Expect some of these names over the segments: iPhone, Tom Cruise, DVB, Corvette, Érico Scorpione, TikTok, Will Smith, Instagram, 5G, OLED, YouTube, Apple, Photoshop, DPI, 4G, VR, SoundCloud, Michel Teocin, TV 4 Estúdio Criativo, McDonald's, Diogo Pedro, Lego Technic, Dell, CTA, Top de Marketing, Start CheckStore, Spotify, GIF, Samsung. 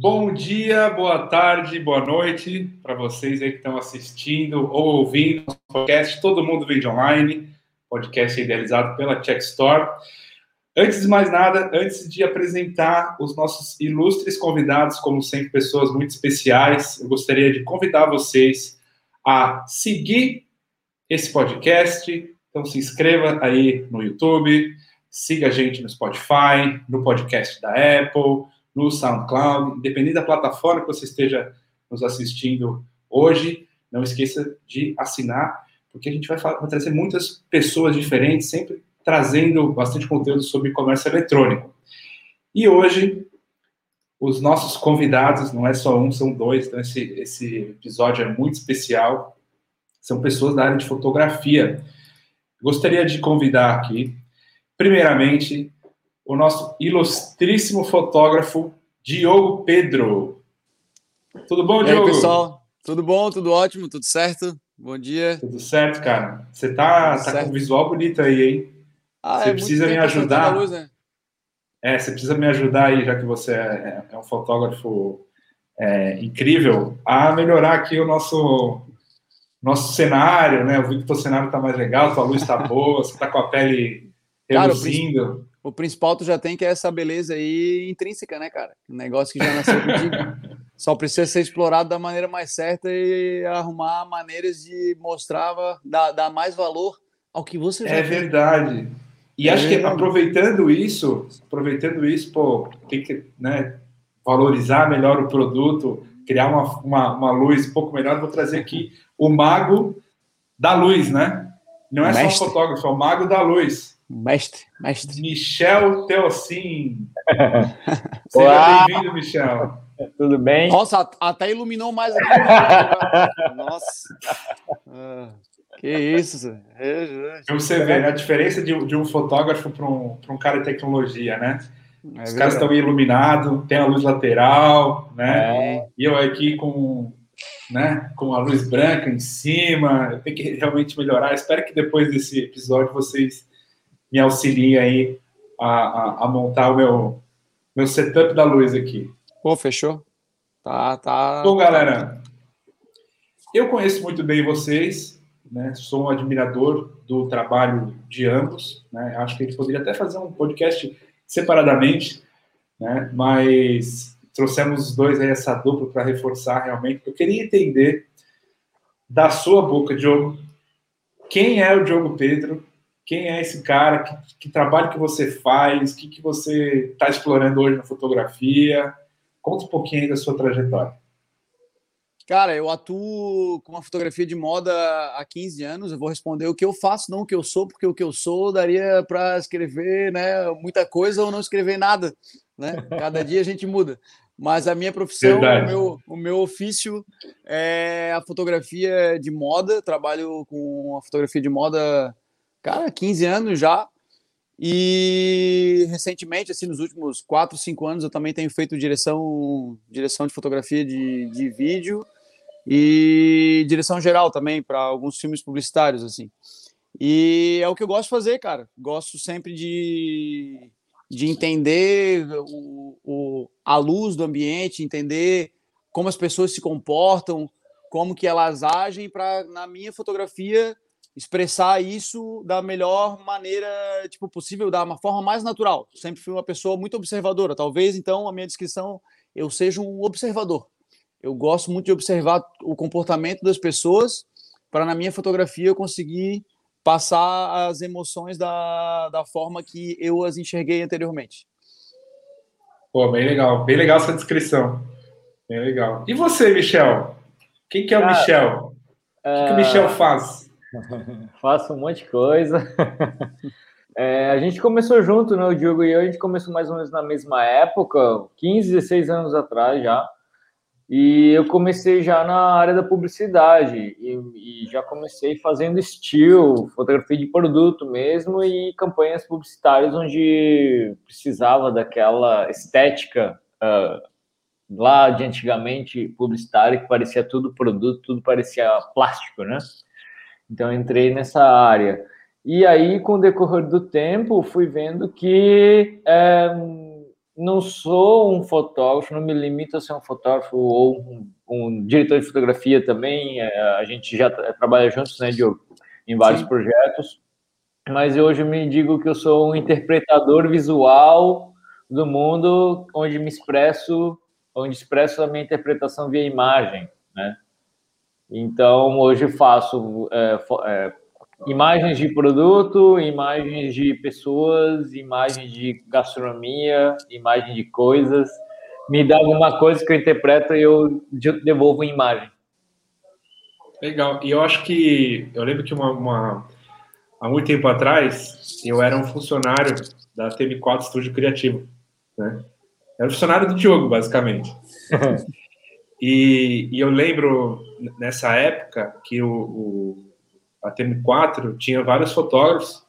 Bom dia, boa tarde, boa noite para vocês aí que estão assistindo ou ouvindo o podcast. Todo mundo vende online, podcast idealizado pela Check Store. Antes de mais nada, antes de apresentar os nossos ilustres convidados, como sempre, pessoas muito especiais, eu gostaria de convidar vocês a seguir esse podcast. Então se inscreva aí no YouTube, siga a gente no Spotify, no podcast da Apple, no SoundCloud, independente da plataforma que você esteja nos assistindo hoje, não esqueça de assinar, porque a gente vai trazer muitas pessoas diferentes, sempre trazendo bastante conteúdo sobre comércio eletrônico. E hoje, os nossos convidados, não é só um, são dois, então esse episódio é muito especial, são pessoas da área de fotografia. Gostaria de convidar aqui, primeiramente, o nosso ilustríssimo fotógrafo, Diogo Pedro. Tudo bom, Diogo? E aí, pessoal? Tudo bom? Tudo ótimo? Tudo certo? Bom dia. Tudo certo, cara. Você tá com um visual bonito aí, hein? Você precisa me ajudar. Luz, né? Você precisa me ajudar aí, já que você é um fotógrafo incrível, a melhorar aqui o nosso cenário, né? Eu vi que o teu cenário tá mais legal, tua luz tá boa, você tá com a pele reluzindo. O principal tu já tem, que é essa beleza aí intrínseca, né, cara? Um negócio que já nasceu contigo. Só precisa ser explorado da maneira mais certa e arrumar maneiras de mostrar, dar mais valor ao que você já tem. Verdade. E acho que aproveitando isso, tem que, né, valorizar melhor o produto, criar uma luz um pouco melhor. Vou trazer aqui o mago da luz, né? Não é só um fotógrafo, é o mago da luz. Mestre. Michel Teocin. Seja bem-vindo, Michel. Tudo bem? Nossa, até iluminou mais aqui. Nossa. Que isso. Você vê a diferença de um fotógrafo para um cara de tecnologia, né? Os caras estão iluminados, tem a luz lateral, né? E eu aqui com a luz branca em cima. Eu tenho que realmente melhorar. Espero que depois desse episódio vocês me auxilia aí a montar o meu setup da luz aqui. Pô, fechou? Tá. Bom, galera, eu conheço muito bem vocês, né? Sou um admirador do trabalho de ambos, né? Acho que a gente poderia até fazer um podcast separadamente, né? Mas trouxemos os dois aí, essa dupla, para reforçar realmente. Eu queria entender da sua boca, Diogo, quem é o Diogo Pedro? Quem é esse cara? Que trabalho que você faz? O que você está explorando hoje na fotografia? Conta um pouquinho aí da sua trajetória. Cara, eu atuo com a fotografia de moda há 15 anos. Eu vou responder o que eu faço, não o que eu sou, porque o que eu sou daria para escrever, né, muita coisa ou não escrever nada, né? Cada dia a gente muda. Mas a minha profissão, o meu ofício é a fotografia de moda. Trabalho com a fotografia de moda, cara, 15 anos já, e recentemente, assim, nos últimos 4, 5 anos, eu também tenho feito direção de fotografia de vídeo e direção geral também para alguns filmes publicitários, assim. E é o que eu gosto de fazer, cara. Gosto sempre de entender a luz do ambiente, entender como as pessoas se comportam, como que elas agem para, na minha fotografia, expressar isso da melhor maneira possível, da uma forma mais natural. Sempre fui uma pessoa muito observadora. Talvez, então, a minha descrição, eu seja um observador. Eu gosto muito de observar o comportamento das pessoas para, na minha fotografia, eu conseguir passar as emoções da forma que eu as enxerguei anteriormente. Pô, bem legal. Bem legal essa descrição. Bem legal. E você, Michel? Quem que é o Michel? O que o Michel faz? Faço um monte de coisa. A gente começou junto, né, o Diogo e eu, a gente começou mais ou menos na mesma época, 15, 16 anos atrás já, e eu comecei já na área da publicidade, e já comecei fazendo estilo, fotografia de produto mesmo, e campanhas publicitárias onde precisava daquela estética lá de antigamente publicitária, que parecia tudo produto, tudo parecia plástico, né? Então, entrei nessa área. E aí, com o decorrer do tempo, fui vendo que não sou um fotógrafo, não me limito a ser um fotógrafo ou um diretor de fotografia também. A gente já trabalha juntos, né, Diogo, em vários Sim. projetos. Mas hoje eu me digo que eu sou um interpretador visual do mundo, onde me expresso, onde expresso a minha interpretação via imagem, né? Então, hoje faço imagens de produto, imagens de pessoas, imagens de gastronomia, imagens de coisas. Me dá alguma coisa que eu interpreto e eu devolvo em imagem. Legal. E eu acho que... Eu lembro que há muito tempo atrás, eu era um funcionário da TV 4 Estúdio Criativo, né? Era um funcionário do Diogo, basicamente. E eu lembro, nessa época, que a TM4 tinha vários fotógrafos,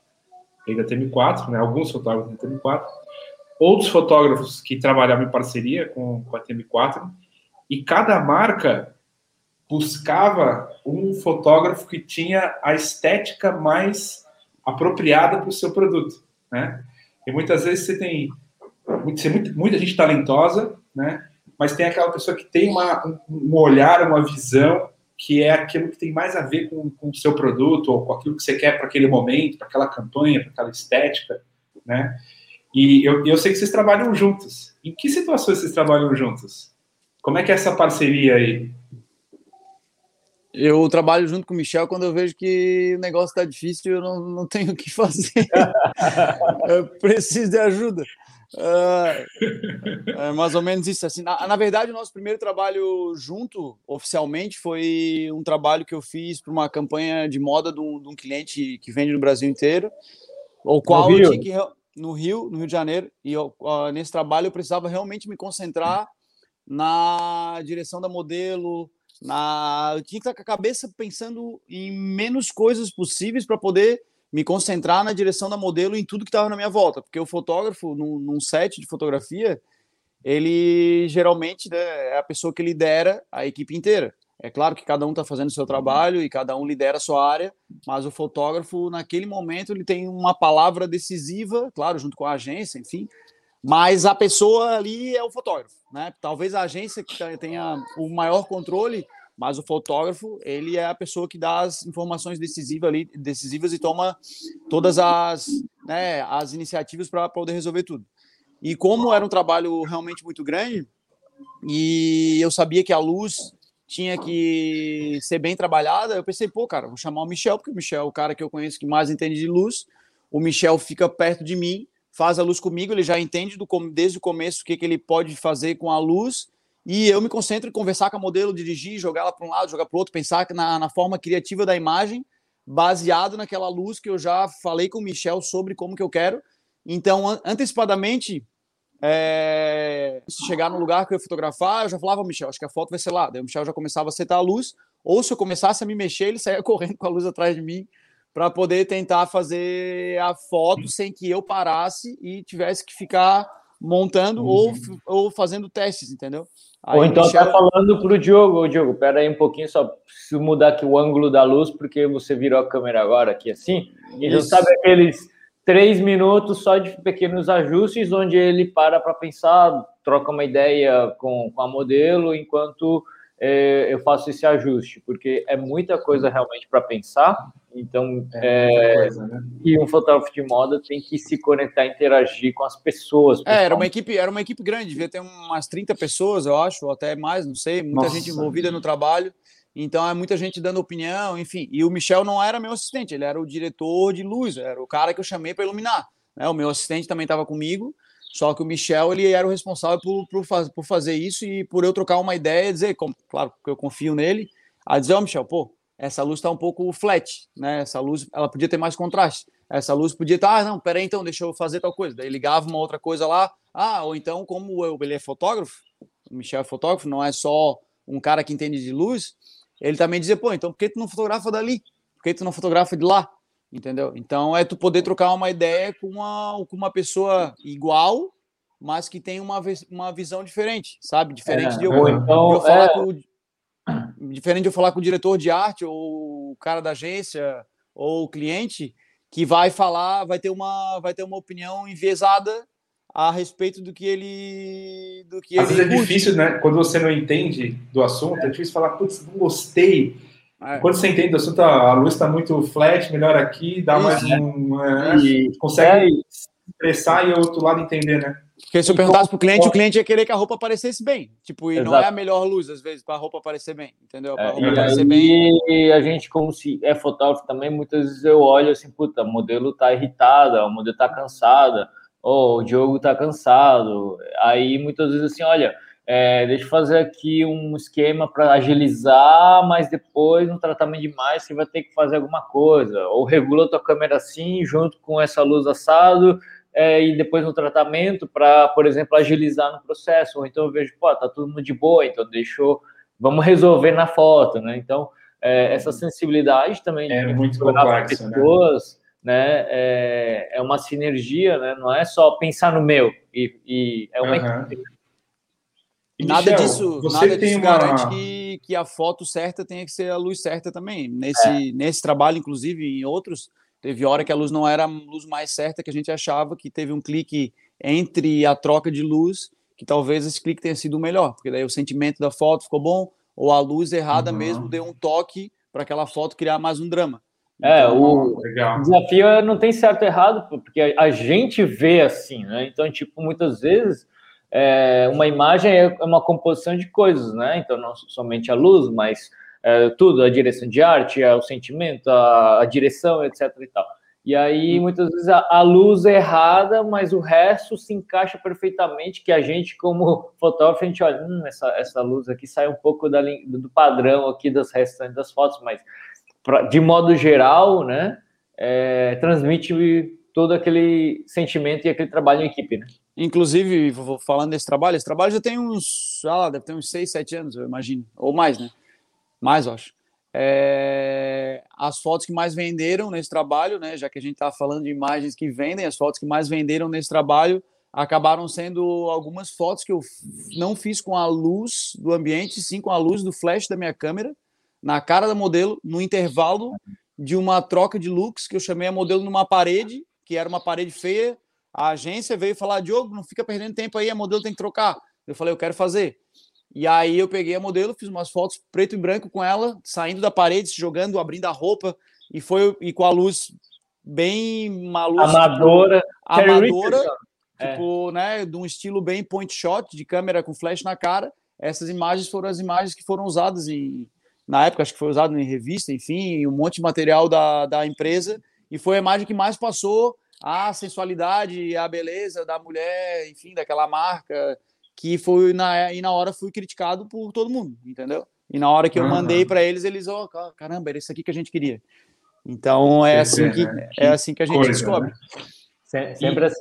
da TM4, né, alguns fotógrafos da TM4, outros fotógrafos que trabalhavam em parceria com a TM4, e cada marca buscava um fotógrafo que tinha a estética mais apropriada para o seu produto, né? E muitas vezes você tem muita gente talentosa, né? Mas tem aquela pessoa que tem um olhar, uma visão, que é aquilo que tem mais a ver com o seu produto, ou com aquilo que você quer para aquele momento, para aquela campanha, para aquela estética, né? E eu sei que vocês trabalham juntos. Em que situações vocês trabalham juntos? Como é que é essa parceria aí? Eu trabalho junto com o Michel quando eu vejo que o negócio está difícil, eu não tenho o que fazer. Eu preciso de ajuda. É mais ou menos isso, assim. Na verdade, o nosso primeiro trabalho junto, oficialmente, foi um trabalho que eu fiz para uma campanha de moda de um cliente que vende no Brasil inteiro, o qual eu tinha que, no Rio de Janeiro, e nesse trabalho eu precisava realmente me concentrar na direção da modelo, eu tinha que estar com a cabeça pensando em menos coisas possíveis para poder me concentrar na direção da modelo, em tudo que estava na minha volta, porque o fotógrafo, num set de fotografia, ele geralmente, né, é a pessoa que lidera a equipe inteira. É claro que cada um está fazendo o seu trabalho e cada um lidera a sua área, mas o fotógrafo, naquele momento, ele tem uma palavra decisiva, claro, junto com a agência, enfim, mas a pessoa ali é o fotógrafo, né? Talvez a agência que tenha o maior controle, mas o fotógrafo, ele é a pessoa que dá as informações decisivas e toma todas as iniciativas para poder resolver tudo. E como era um trabalho realmente muito grande, e eu sabia que a luz tinha que ser bem trabalhada, eu pensei, vou chamar o Michel, porque o Michel é o cara que eu conheço que mais entende de luz, o Michel fica perto de mim, faz a luz comigo, ele já entende desde o começo o que ele pode fazer com a luz, e eu me concentro em conversar com a modelo, dirigir, jogar ela para um lado, jogar para o outro, pensar na forma criativa da imagem, baseado naquela luz que eu já falei com o Michel sobre como que eu quero. Então, antecipadamente, se chegar no lugar que eu ia fotografar, eu já falava, Michel, acho que a foto vai ser lá. Daí o Michel já começava a setar a luz, ou se eu começasse a me mexer, ele saía correndo com a luz atrás de mim para poder tentar fazer a foto sem que eu parasse e tivesse que ficar montando ou fazendo testes, entendeu? Aí ou então Michel... tá falando pro Diogo, pera aí um pouquinho, só preciso mudar aqui o ângulo da luz, porque você virou a câmera agora aqui assim, e não sabe aqueles 3 minutos só de pequenos ajustes, onde ele para pensar, troca uma ideia com a modelo, enquanto eu faço esse ajuste, porque é muita coisa realmente para pensar, então coisa, né? E um fotógrafo de moda tem que se conectar, interagir com as pessoas. Era uma equipe grande, devia ter umas 30 pessoas, eu acho, ou até mais, não sei, muita gente envolvida no trabalho, então é muita gente dando opinião, enfim, e o Michel não era meu assistente, ele era o diretor de luz, era o cara que eu chamei para iluminar, né? O meu assistente também estava comigo, só que o Michel, ele era o responsável por fazer isso e por eu trocar uma ideia e dizer, claro, que eu confio nele, a dizer, Michel, essa luz está um pouco flat, né? Essa luz, ela podia ter mais contraste. Essa luz podia estar, peraí, então, deixa eu fazer tal coisa. Daí ligava uma outra coisa lá. Ou então, como ele é fotógrafo, o Michel é fotógrafo, não é só um cara que entende de luz, ele também dizia, então por que tu não fotografa dali? Por que tu não fotografa de lá? Entendeu? Então, é tu poder trocar uma ideia com uma pessoa igual, mas que tem uma visão diferente, sabe? Diferente de eu, então, diferente de eu falar com o diretor de arte, ou o cara da agência, ou o cliente, que vai ter uma opinião enviesada a respeito do que ele... Às vezes é difícil, né? Quando você não entende do assunto, é difícil falar, putz, não gostei. É. Quando você entende do assunto, a luz está muito flash, melhor aqui, dá mais um... consegue expressar e o outro lado entender, né? Porque se eu perguntasse pro cliente, o cliente ia querer que a roupa aparecesse bem. Tipo, e não é a melhor luz, às vezes, para a roupa aparecer bem, entendeu? Para a roupa aparecer bem. E a gente, como se é fotógrafo também, muitas vezes eu olho assim, puta, o modelo tá irritada, o modelo tá cansada, ou o Diogo tá cansado. Aí, muitas vezes, assim, olha, deixa eu fazer aqui um esquema para agilizar, mas depois, no tratamento demais, você vai ter que fazer alguma coisa. Ou regula a tua câmera assim, junto com essa luz assado, e depois no tratamento para, por exemplo, agilizar no processo. Ou então eu vejo, pô, tá tudo de boa, então vamos resolver na foto, né? Então, essa sensibilidade também de muito complexo, pessoas, né? É uma sinergia, né? Não é só pensar no meu, e é uma equipe. E nada, Michel, disso, nada disso garante que a foto certa tenha que ser a luz certa também. Nesse trabalho, inclusive, em outros... Teve hora que a luz não era a luz mais certa que a gente achava, que teve um clique entre a troca de luz, que talvez esse clique tenha sido o melhor, porque daí o sentimento da foto ficou bom, ou a luz errada mesmo deu um toque para aquela foto criar mais um drama. Então, o desafio é não tem certo e errado, porque a gente vê assim, né? Então, tipo, muitas vezes uma imagem é uma composição de coisas, né? Então, não somente a luz, mas... tudo, a direção de arte, o sentimento, a direção, etc. E tal. E aí, muitas vezes, a luz é errada, mas o resto se encaixa perfeitamente, que a gente, como fotógrafo, a gente olha, essa luz aqui sai um pouco do padrão aqui das restantes das fotos, mas, de modo geral, né, transmite todo aquele sentimento e aquele trabalho em equipe, né? Inclusive, falando desse trabalho, esse trabalho já tem uns, deve ter uns 6, 7 anos, eu imagino, ou mais, né? Mais, eu acho. As fotos que mais venderam nesse trabalho, né, já que a gente está falando de imagens que vendem, as fotos que mais venderam nesse trabalho acabaram sendo algumas fotos que eu não fiz com a luz do ambiente, sim com a luz do flash da minha câmera, na cara da modelo, no intervalo de uma troca de looks, que eu chamei a modelo numa parede, que era uma parede feia. A agência veio falar, Diogo, não fica perdendo tempo aí, a modelo tem que trocar. Eu falei, eu quero fazer. E aí eu peguei a modelo, fiz umas fotos preto e branco com ela, saindo da parede, se jogando, abrindo a roupa, e com a luz bem maluca. Amadora, tipo, né, de um estilo bem point shot, de câmera com flash na cara. Essas imagens foram as imagens que foram usadas na época, acho que foi usado em revista, enfim, um monte de material da empresa, e foi a imagem que mais passou a sensualidade, a beleza da mulher, enfim, daquela marca... que foi na hora fui criticado por todo mundo, entendeu? E na hora que eu mandei para eles, caramba, era isso aqui que a gente queria. Então é assim que a gente descobre. Né?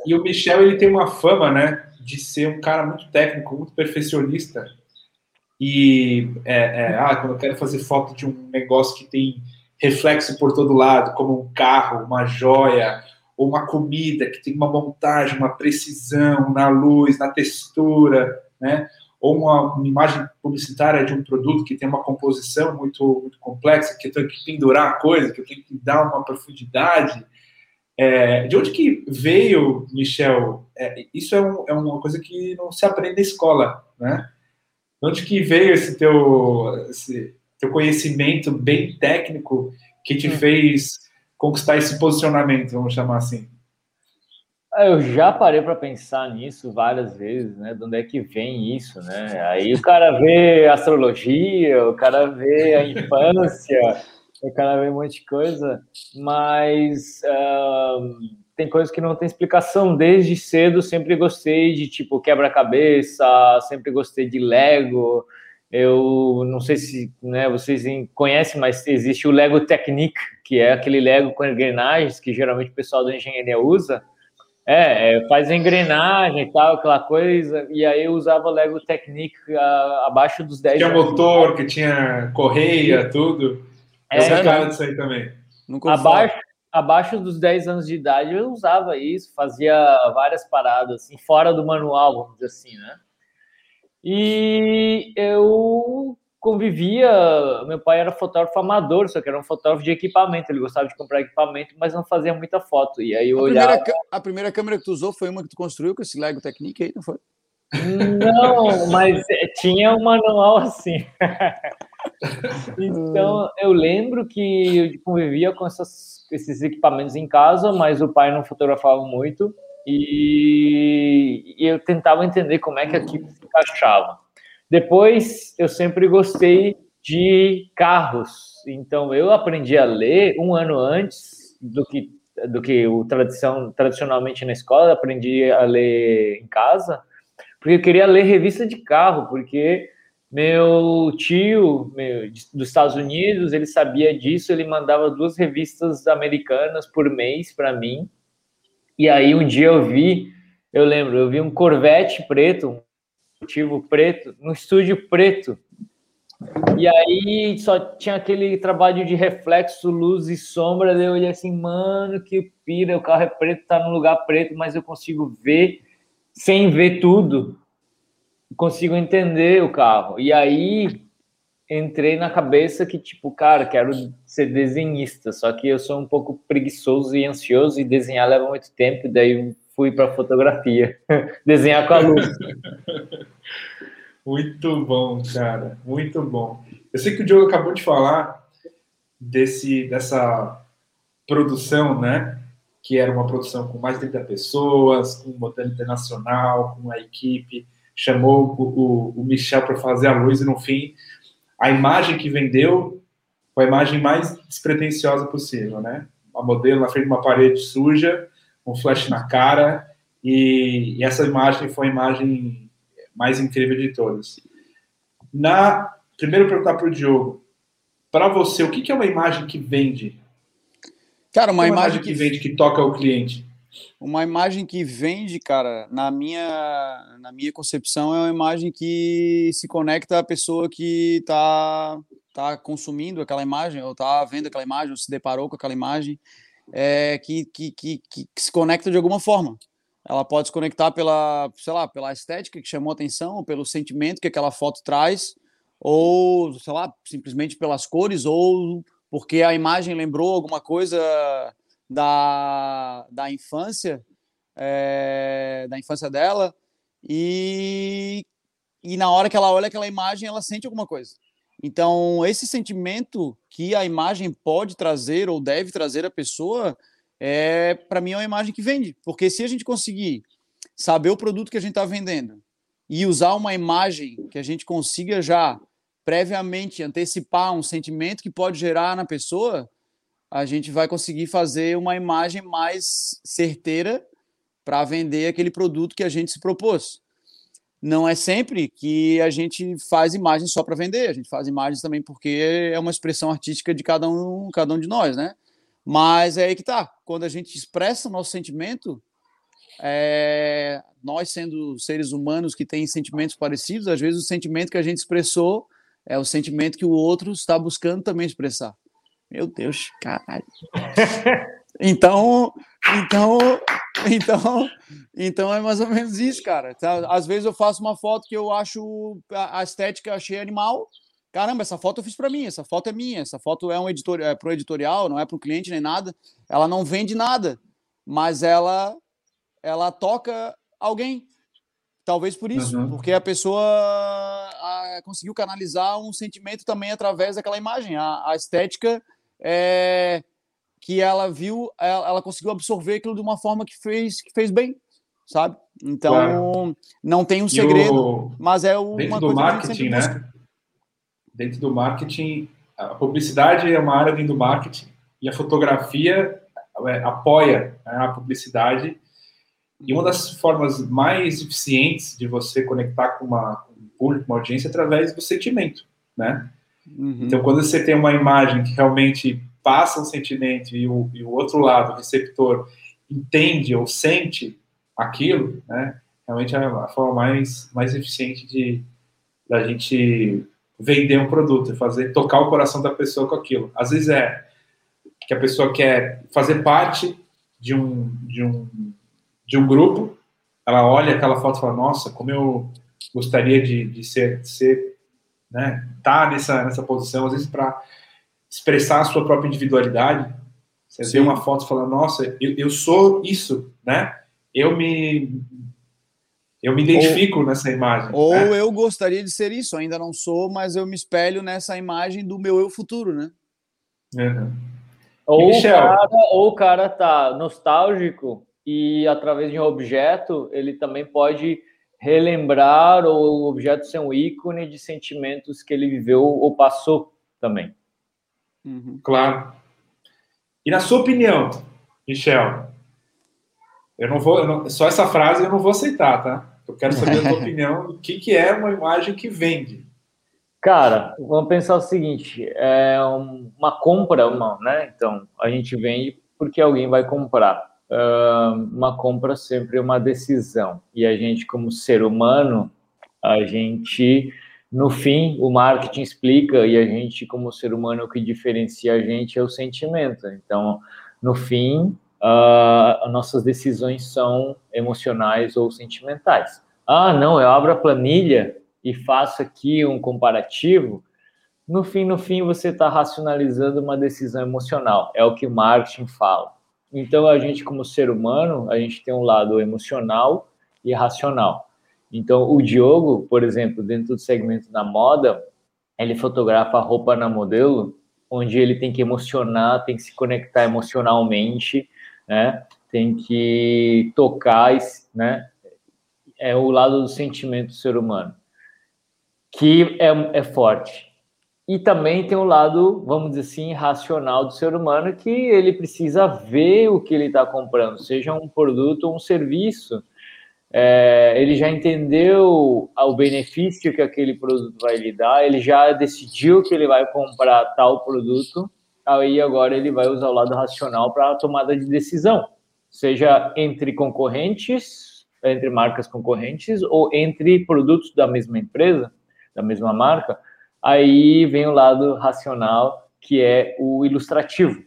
E o Michel, ele tem uma fama, né, de ser um cara muito técnico, muito perfeccionista. E quando eu quero fazer foto de um negócio que tem reflexo por todo lado, como um carro, uma joia, ou uma comida que tem uma montagem, uma precisão na luz, na textura, né? Ou uma imagem publicitária de um produto que tem uma composição muito, muito complexa, que eu tenho que pendurar a coisa, que eu tenho que dar uma profundidade. De onde que veio, Michel? Isso é uma coisa que não se aprende na escola, né? De onde que veio esse teu conhecimento bem técnico que te fez... conquistar esse posicionamento, vamos chamar assim? Eu já parei para pensar nisso várias vezes, né? De onde é que vem isso, né? Aí o cara vê astrologia, o cara vê a infância, o cara vê um monte de coisa, mas tem coisas que não tem explicação. Desde cedo sempre gostei de, tipo, quebra-cabeça, sempre gostei de Lego. Eu não sei se, né, vocês conhecem, mas existe o Lego Technic, que é aquele Lego com engrenagens que geralmente o pessoal da engenharia usa. Faz engrenagem e tal, aquela coisa. E aí eu usava o Lego Technic abaixo dos 10 anos. Tinha motor, que tinha correia, tudo. Eu cara disso aí também. Abaixo dos 10 anos de idade eu usava isso, fazia várias paradas, assim, fora do manual, vamos dizer assim, né? E eu convivia, meu pai era fotógrafo amador, só que era um fotógrafo de equipamento, ele gostava de comprar equipamento, mas não fazia muita foto, e aí eu olhava... A primeira câmera que tu usou foi uma que tu construiu com esse Lego Technic aí, não foi? Não, mas tinha um manual assim. Então, eu lembro que eu convivia com esses equipamentos em casa, mas o pai não fotografava muito, e eu tentava entender como é que aquilo se encaixava. Depois, eu sempre gostei de carros, então eu aprendi a ler um ano antes do que o tradicionalmente na escola, aprendi a ler em casa, porque eu queria ler revista de carro, porque meu tio dos Estados Unidos, ele sabia disso, ele mandava 2 revistas americanas por mês para mim, e aí um dia eu vi um Corvette preto, motivo preto, no estúdio preto, e aí só tinha aquele trabalho de reflexo, luz e sombra, daí eu olhei assim, mano, que pira, o carro é preto, tá num lugar preto, mas eu consigo ver, sem ver tudo, consigo entender o carro, e aí entrei na cabeça que, tipo, cara, quero ser desenhista, só que eu sou um pouco preguiçoso e ansioso, e desenhar leva muito tempo, daí fui para fotografia, desenhar com a luz. Muito bom, cara, muito bom. Eu sei que o Diogo acabou de falar dessa produção, né, que era uma produção com mais de 30 pessoas, com um modelo internacional, com uma equipe, chamou o Michel para fazer a luz e, no fim, a imagem que vendeu foi a imagem mais despretensiosa possível, né? A modelo na frente de uma parede suja, um flash na cara, e essa imagem foi a imagem mais incrível de todas. Primeiro, perguntar para o Diogo, para você, o que é uma imagem que vende? Cara, uma imagem que vende, que toca o cliente. Uma imagem que vende, cara, na minha concepção, é uma imagem que se conecta à pessoa que está consumindo aquela imagem, ou está vendo aquela imagem, ou se deparou com aquela imagem. Que se conecta de alguma forma. Ela pode se conectar pela estética que chamou atenção, ou pelo sentimento que aquela foto traz, ou, sei lá, simplesmente pelas cores, ou porque a imagem lembrou alguma coisa da infância, da infância dela, e na hora que ela olha aquela imagem, ela sente alguma coisa. Então, esse sentimento que a imagem pode trazer ou deve trazer à pessoa, para mim, é uma imagem que vende. Porque se a gente conseguir saber o produto que a gente está vendendo e usar uma imagem que a gente consiga já previamente antecipar um sentimento que pode gerar na pessoa, a gente vai conseguir fazer uma imagem mais certeira para vender aquele produto que a gente se propôs. Não é sempre que a gente faz imagens só para vender, a gente faz imagens também porque é uma expressão artística de cada um de nós, né? Mas é aí que tá, quando a gente expressa o nosso sentimento, nós sendo seres humanos que têm sentimentos parecidos, às vezes o sentimento que a gente expressou é o sentimento que o outro está buscando também expressar. Meu Deus, caralho. Então é mais ou menos isso, cara. Às vezes eu faço uma foto que eu acho a estética, eu achei animal. Caramba, essa foto eu fiz para mim, essa foto é minha, essa foto é pro editorial, não é pro cliente nem nada. Ela não vende nada, mas ela toca alguém. Talvez por isso, porque a pessoa conseguiu canalizar um sentimento também através daquela imagem. A estética que ela viu, ela conseguiu absorver aquilo de uma forma que fez bem, sabe? Então, claro. Não tem um segredo, mas é uma dentro coisa do marketing, né? Busca. Dentro do marketing, a publicidade é uma área dentro do marketing e a fotografia apoia a publicidade. E uma das formas mais eficientes de você conectar com um público, uma audiência, é através do sentimento, né? Uhum. Então, quando você tem uma imagem que realmente passa um sentimento e o outro lado, o receptor, entende ou sente aquilo, né? Realmente é a forma mais eficiente da gente vender um produto, fazer tocar o coração da pessoa com aquilo. Às vezes é que a pessoa quer fazer parte de um grupo, ela olha aquela foto e fala, nossa, como eu gostaria de ser né, tá nessa posição, às vezes para expressar a sua própria individualidade. Você vê uma foto e fala, nossa, eu sou isso, né? Eu me identifico nessa imagem. Ou eu gostaria de ser isso, ainda não sou, mas eu me espelho nessa imagem do meu eu futuro, né? Uhum. Ou o cara tá nostálgico e através de um objeto, ele também pode relembrar ou o objeto ser um ícone de sentimentos que ele viveu ou passou também. Uhum. Claro. E na sua opinião, Michel, só essa frase eu não vou aceitar, tá? Eu quero saber a tua opinião, o que é uma imagem que vende? Cara, vamos pensar o seguinte, é uma compra, né? Então, a gente vende porque alguém vai comprar. Uma compra sempre é uma decisão. E a gente, como ser humano, no fim, o marketing explica, e a gente, como ser humano, o que diferencia a gente é o sentimento. Então, no fim, nossas decisões são emocionais ou sentimentais. Ah, não, eu abro a planilha e faço aqui um comparativo. No fim, você está racionalizando uma decisão emocional. É o que o marketing fala. Então, a gente, como ser humano, a gente tem um lado emocional e racional. Então, o Diogo, por exemplo, dentro do segmento da moda, ele fotografa roupa na modelo, onde ele tem que emocionar, tem que se conectar emocionalmente, né? Tem que tocar, né? É o lado do sentimento do ser humano, que é forte. E também tem o lado, vamos dizer assim, racional do ser humano, que ele precisa ver o que ele está comprando, seja um produto ou um serviço. Ele já entendeu o benefício que aquele produto vai lhe dar, ele já decidiu que ele vai comprar tal produto, aí agora ele vai usar o lado racional para a tomada de decisão, seja entre concorrentes, entre marcas concorrentes, ou entre produtos da mesma empresa, da mesma marca. Aí vem o lado racional, que é o ilustrativo.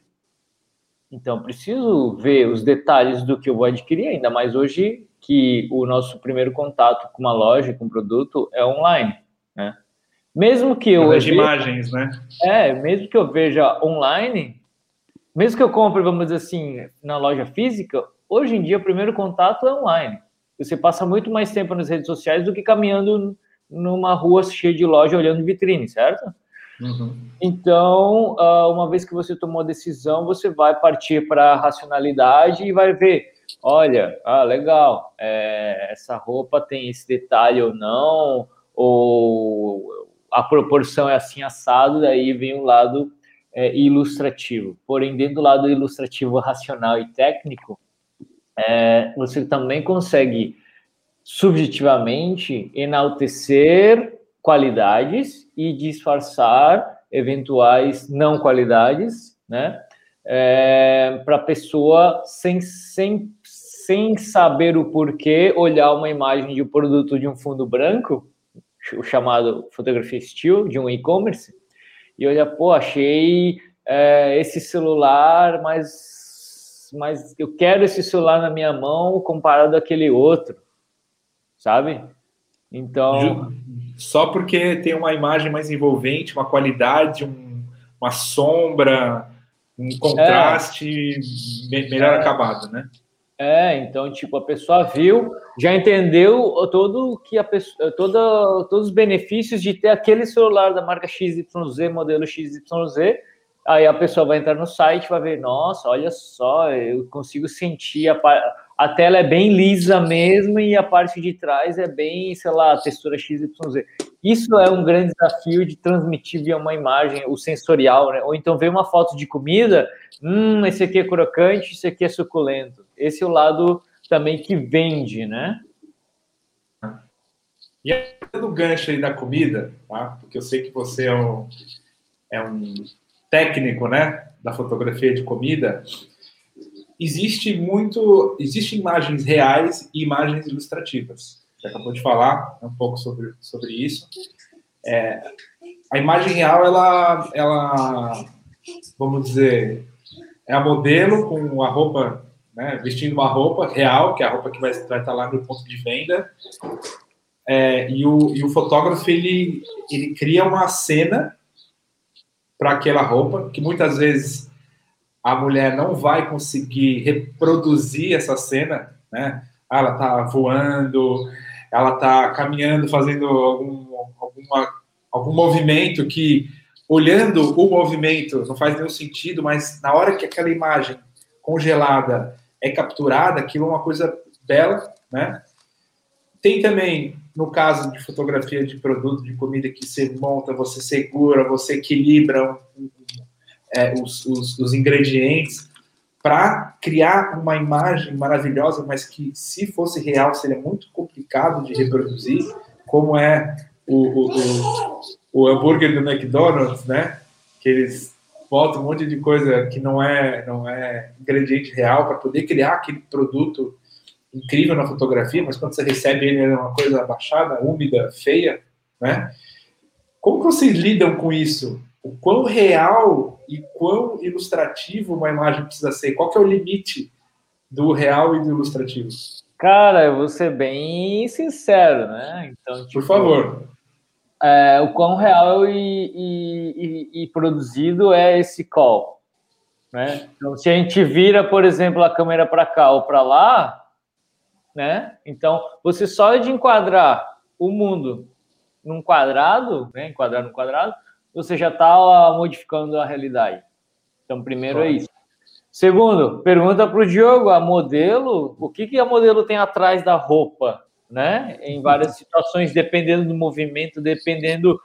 Então, preciso ver os detalhes do que eu vou adquirir, ainda mais hoje, que o nosso primeiro contato com uma loja, com um produto, é online, né? Mesmo que eu veja imagens, né? Mesmo que eu veja online, mesmo que eu compre, vamos dizer assim, na loja física, hoje em dia o primeiro contato é online. Você passa muito mais tempo nas redes sociais do que caminhando numa rua cheia de loja olhando vitrine, certo? Uhum. Então, uma vez que você tomou a decisão, você vai partir para a racionalidade e vai ver, olha, legal, essa roupa tem esse detalhe ou não, ou a proporção é assim assado, daí vem o lado ilustrativo. Porém, dentro do lado ilustrativo racional e técnico, você também consegue subjetivamente enaltecer qualidades e disfarçar eventuais não qualidades, né? Para a pessoa sem saber o porquê olhar uma imagem de um produto de um fundo branco, o chamado fotografia still, de um e-commerce, e olhar, pô, achei esse celular, mas eu quero esse celular na minha mão comparado àquele outro, sabe? Então, só porque tem uma imagem mais envolvente, uma qualidade, uma sombra, um contraste melhor acabado, né? Então, tipo, a pessoa viu, já entendeu todos os benefícios de ter aquele celular da marca XYZ, modelo XYZ, aí a pessoa vai entrar no site, vai ver, nossa, olha só, eu consigo sentir, a tela é bem lisa mesmo e a parte de trás é bem, sei lá, textura XYZ. Isso é um grande desafio de transmitir via uma imagem, o sensorial, né? Ou então ver uma foto de comida, esse aqui é crocante, esse aqui é suculento. Esse é o lado também que vende, né? E aí, no gancho aí da comida, tá? Porque eu sei que você é um técnico, né? Da fotografia de comida. Existem imagens reais e imagens ilustrativas. Você acabou de falar um pouco sobre isso. A imagem real, ela, vamos dizer, é a modelo com a roupa, né, vestindo uma roupa real, que é a roupa que vai estar lá no ponto de venda. E o fotógrafo, ele cria uma cena para aquela roupa, que muitas vezes a mulher não vai conseguir reproduzir essa cena, né? Ela está voando, ela está caminhando, fazendo algum movimento que, olhando o movimento, não faz nenhum sentido, mas na hora que aquela imagem congelada é capturada, aquilo é uma coisa bela, né? Tem também, no caso de fotografia de produto, de comida, que você monta, você segura, você equilibra os ingredientes para criar uma imagem maravilhosa, mas que, se fosse real, seria muito complicado de reproduzir, como é o hambúrguer do McDonald's, né? Que eles botam um monte de coisa que não é ingrediente real para poder criar aquele produto incrível na fotografia, mas quando você recebe ele é uma coisa abaixada, úmida, feia, né? Como que vocês lidam com isso? O quão real e quão ilustrativo uma imagem precisa ser? Qual que é o limite do real e do ilustrativo? Cara, eu vou ser bem sincero, né? Então, tipo, por favor. O quão real e produzido é esse call, né? Então, se a gente vira, por exemplo, a câmera para cá ou para lá, né? Então, você só de enquadrar o mundo num quadrado, né? Enquadrar num quadrado, você já está modificando a realidade. Então, primeiro é isso. Segundo, pergunta para o Diogo, a modelo, o que a modelo tem atrás da roupa, né? Em várias situações, dependendo do movimento, dependendo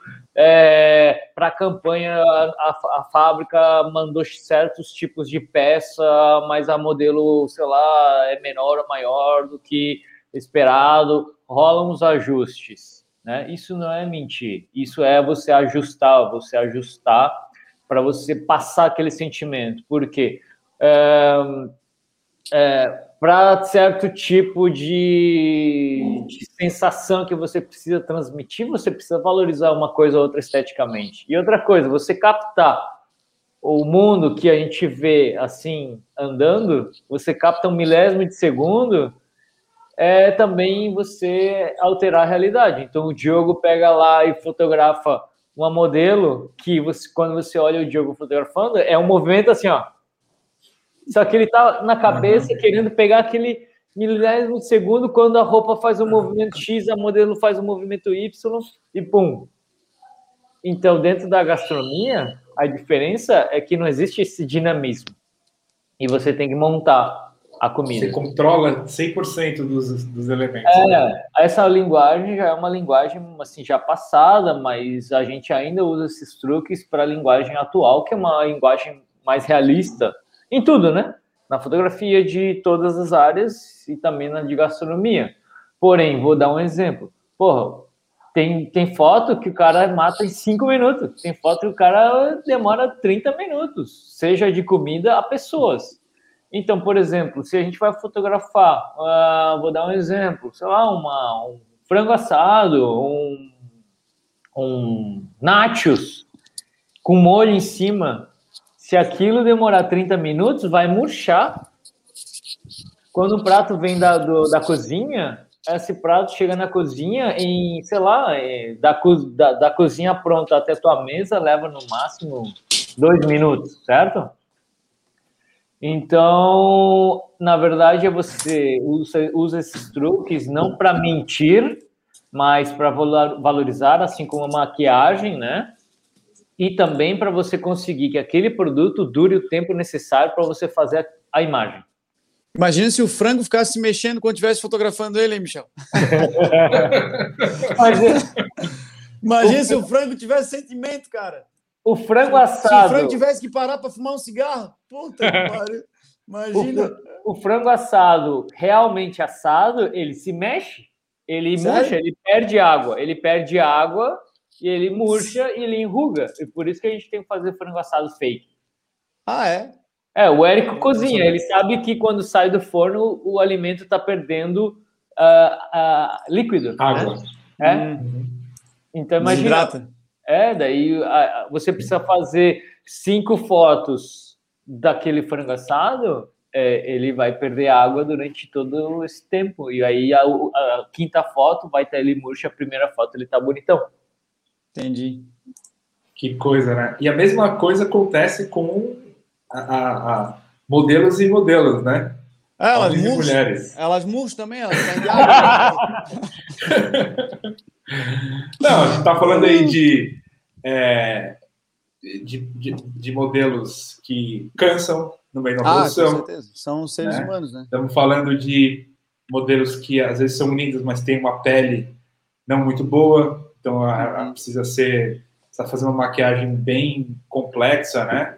para a campanha, a fábrica mandou certos tipos de peça, mas a modelo, sei lá, é menor ou maior do que esperado, rolam os ajustes, né? Isso não é mentir, isso é você ajustar para você passar aquele sentimento, porque para certo tipo de sensação que você precisa transmitir, você precisa valorizar uma coisa ou outra esteticamente. E outra coisa, você captar o mundo que a gente vê assim, andando, você capta 1 milésimo de segundo, é também você alterar a realidade. Então, o Diogo pega lá e fotografa uma modelo que, você, quando você olha o Diogo fotografando, é um movimento assim, ó. Só que ele tá na cabeça querendo pegar aquele milésimo de segundo quando a roupa faz um movimento X, a modelo faz um movimento Y e pum. Então, dentro da gastronomia, a diferença é que não existe esse dinamismo. E você tem que montar a comida. Você controla 100% dos elementos. Né? Essa linguagem já é uma linguagem assim, já passada, mas a gente ainda usa esses truques para a linguagem atual, que é uma linguagem mais realista. Em tudo, né? Na fotografia de todas as áreas e também na de gastronomia. Porém, vou dar um exemplo. Porra, tem foto que o cara mata em 5 minutos. Tem foto que o cara demora 30 minutos. Seja de comida a pessoas. Então, por exemplo, se a gente vai fotografar, vou dar um exemplo, sei lá, um frango assado, um nachos com molho em cima. Se aquilo demorar 30 minutos, vai murchar. Quando o prato vem da cozinha, esse prato chega na cozinha em, sei lá, da cozinha pronta até tua mesa, leva no máximo 2 minutos, certo? Então, na verdade, você usa esses truques não para mentir, mas para valorizar, assim como a maquiagem, né? E também para você conseguir que aquele produto dure o tempo necessário para você fazer a imagem. Imagina se o frango ficasse se mexendo quando estivesse fotografando ele, hein, Michel? Imagina se o frango tivesse sentimento, cara. O frango assado... Se o frango tivesse que parar para fumar um cigarro. Puta que pariu. Imagina. O frango assado, realmente assado, ele se mexe, ele murcha, ele perde água... E ele murcha e ele enruga. E por isso que a gente tem que fazer frango assado fake. Ah, é? O Érico cozinha. Ele sabe que quando sai do forno, o alimento está perdendo líquido. Água. Né? Então, imagina. Desidrata. Daí você precisa fazer 5 fotos daquele frango assado ele vai perder água durante todo esse tempo. E aí a quinta foto vai estar ele murcho, a primeira foto ele tá bonitão. Entendi. Que coisa, né? E a mesma coisa acontece com a modelos e modelos, né? Ah, elas mulheres. Elas murcham também, elas saem de água. Não, a gente tá falando aí de modelos que cansam no meio da produção. Ah, com certeza. São seres humanos, né? Estamos falando de modelos que às vezes são lindos, mas têm uma pele não muito boa. Então, ela precisa ser... Está fazendo uma maquiagem bem complexa, né?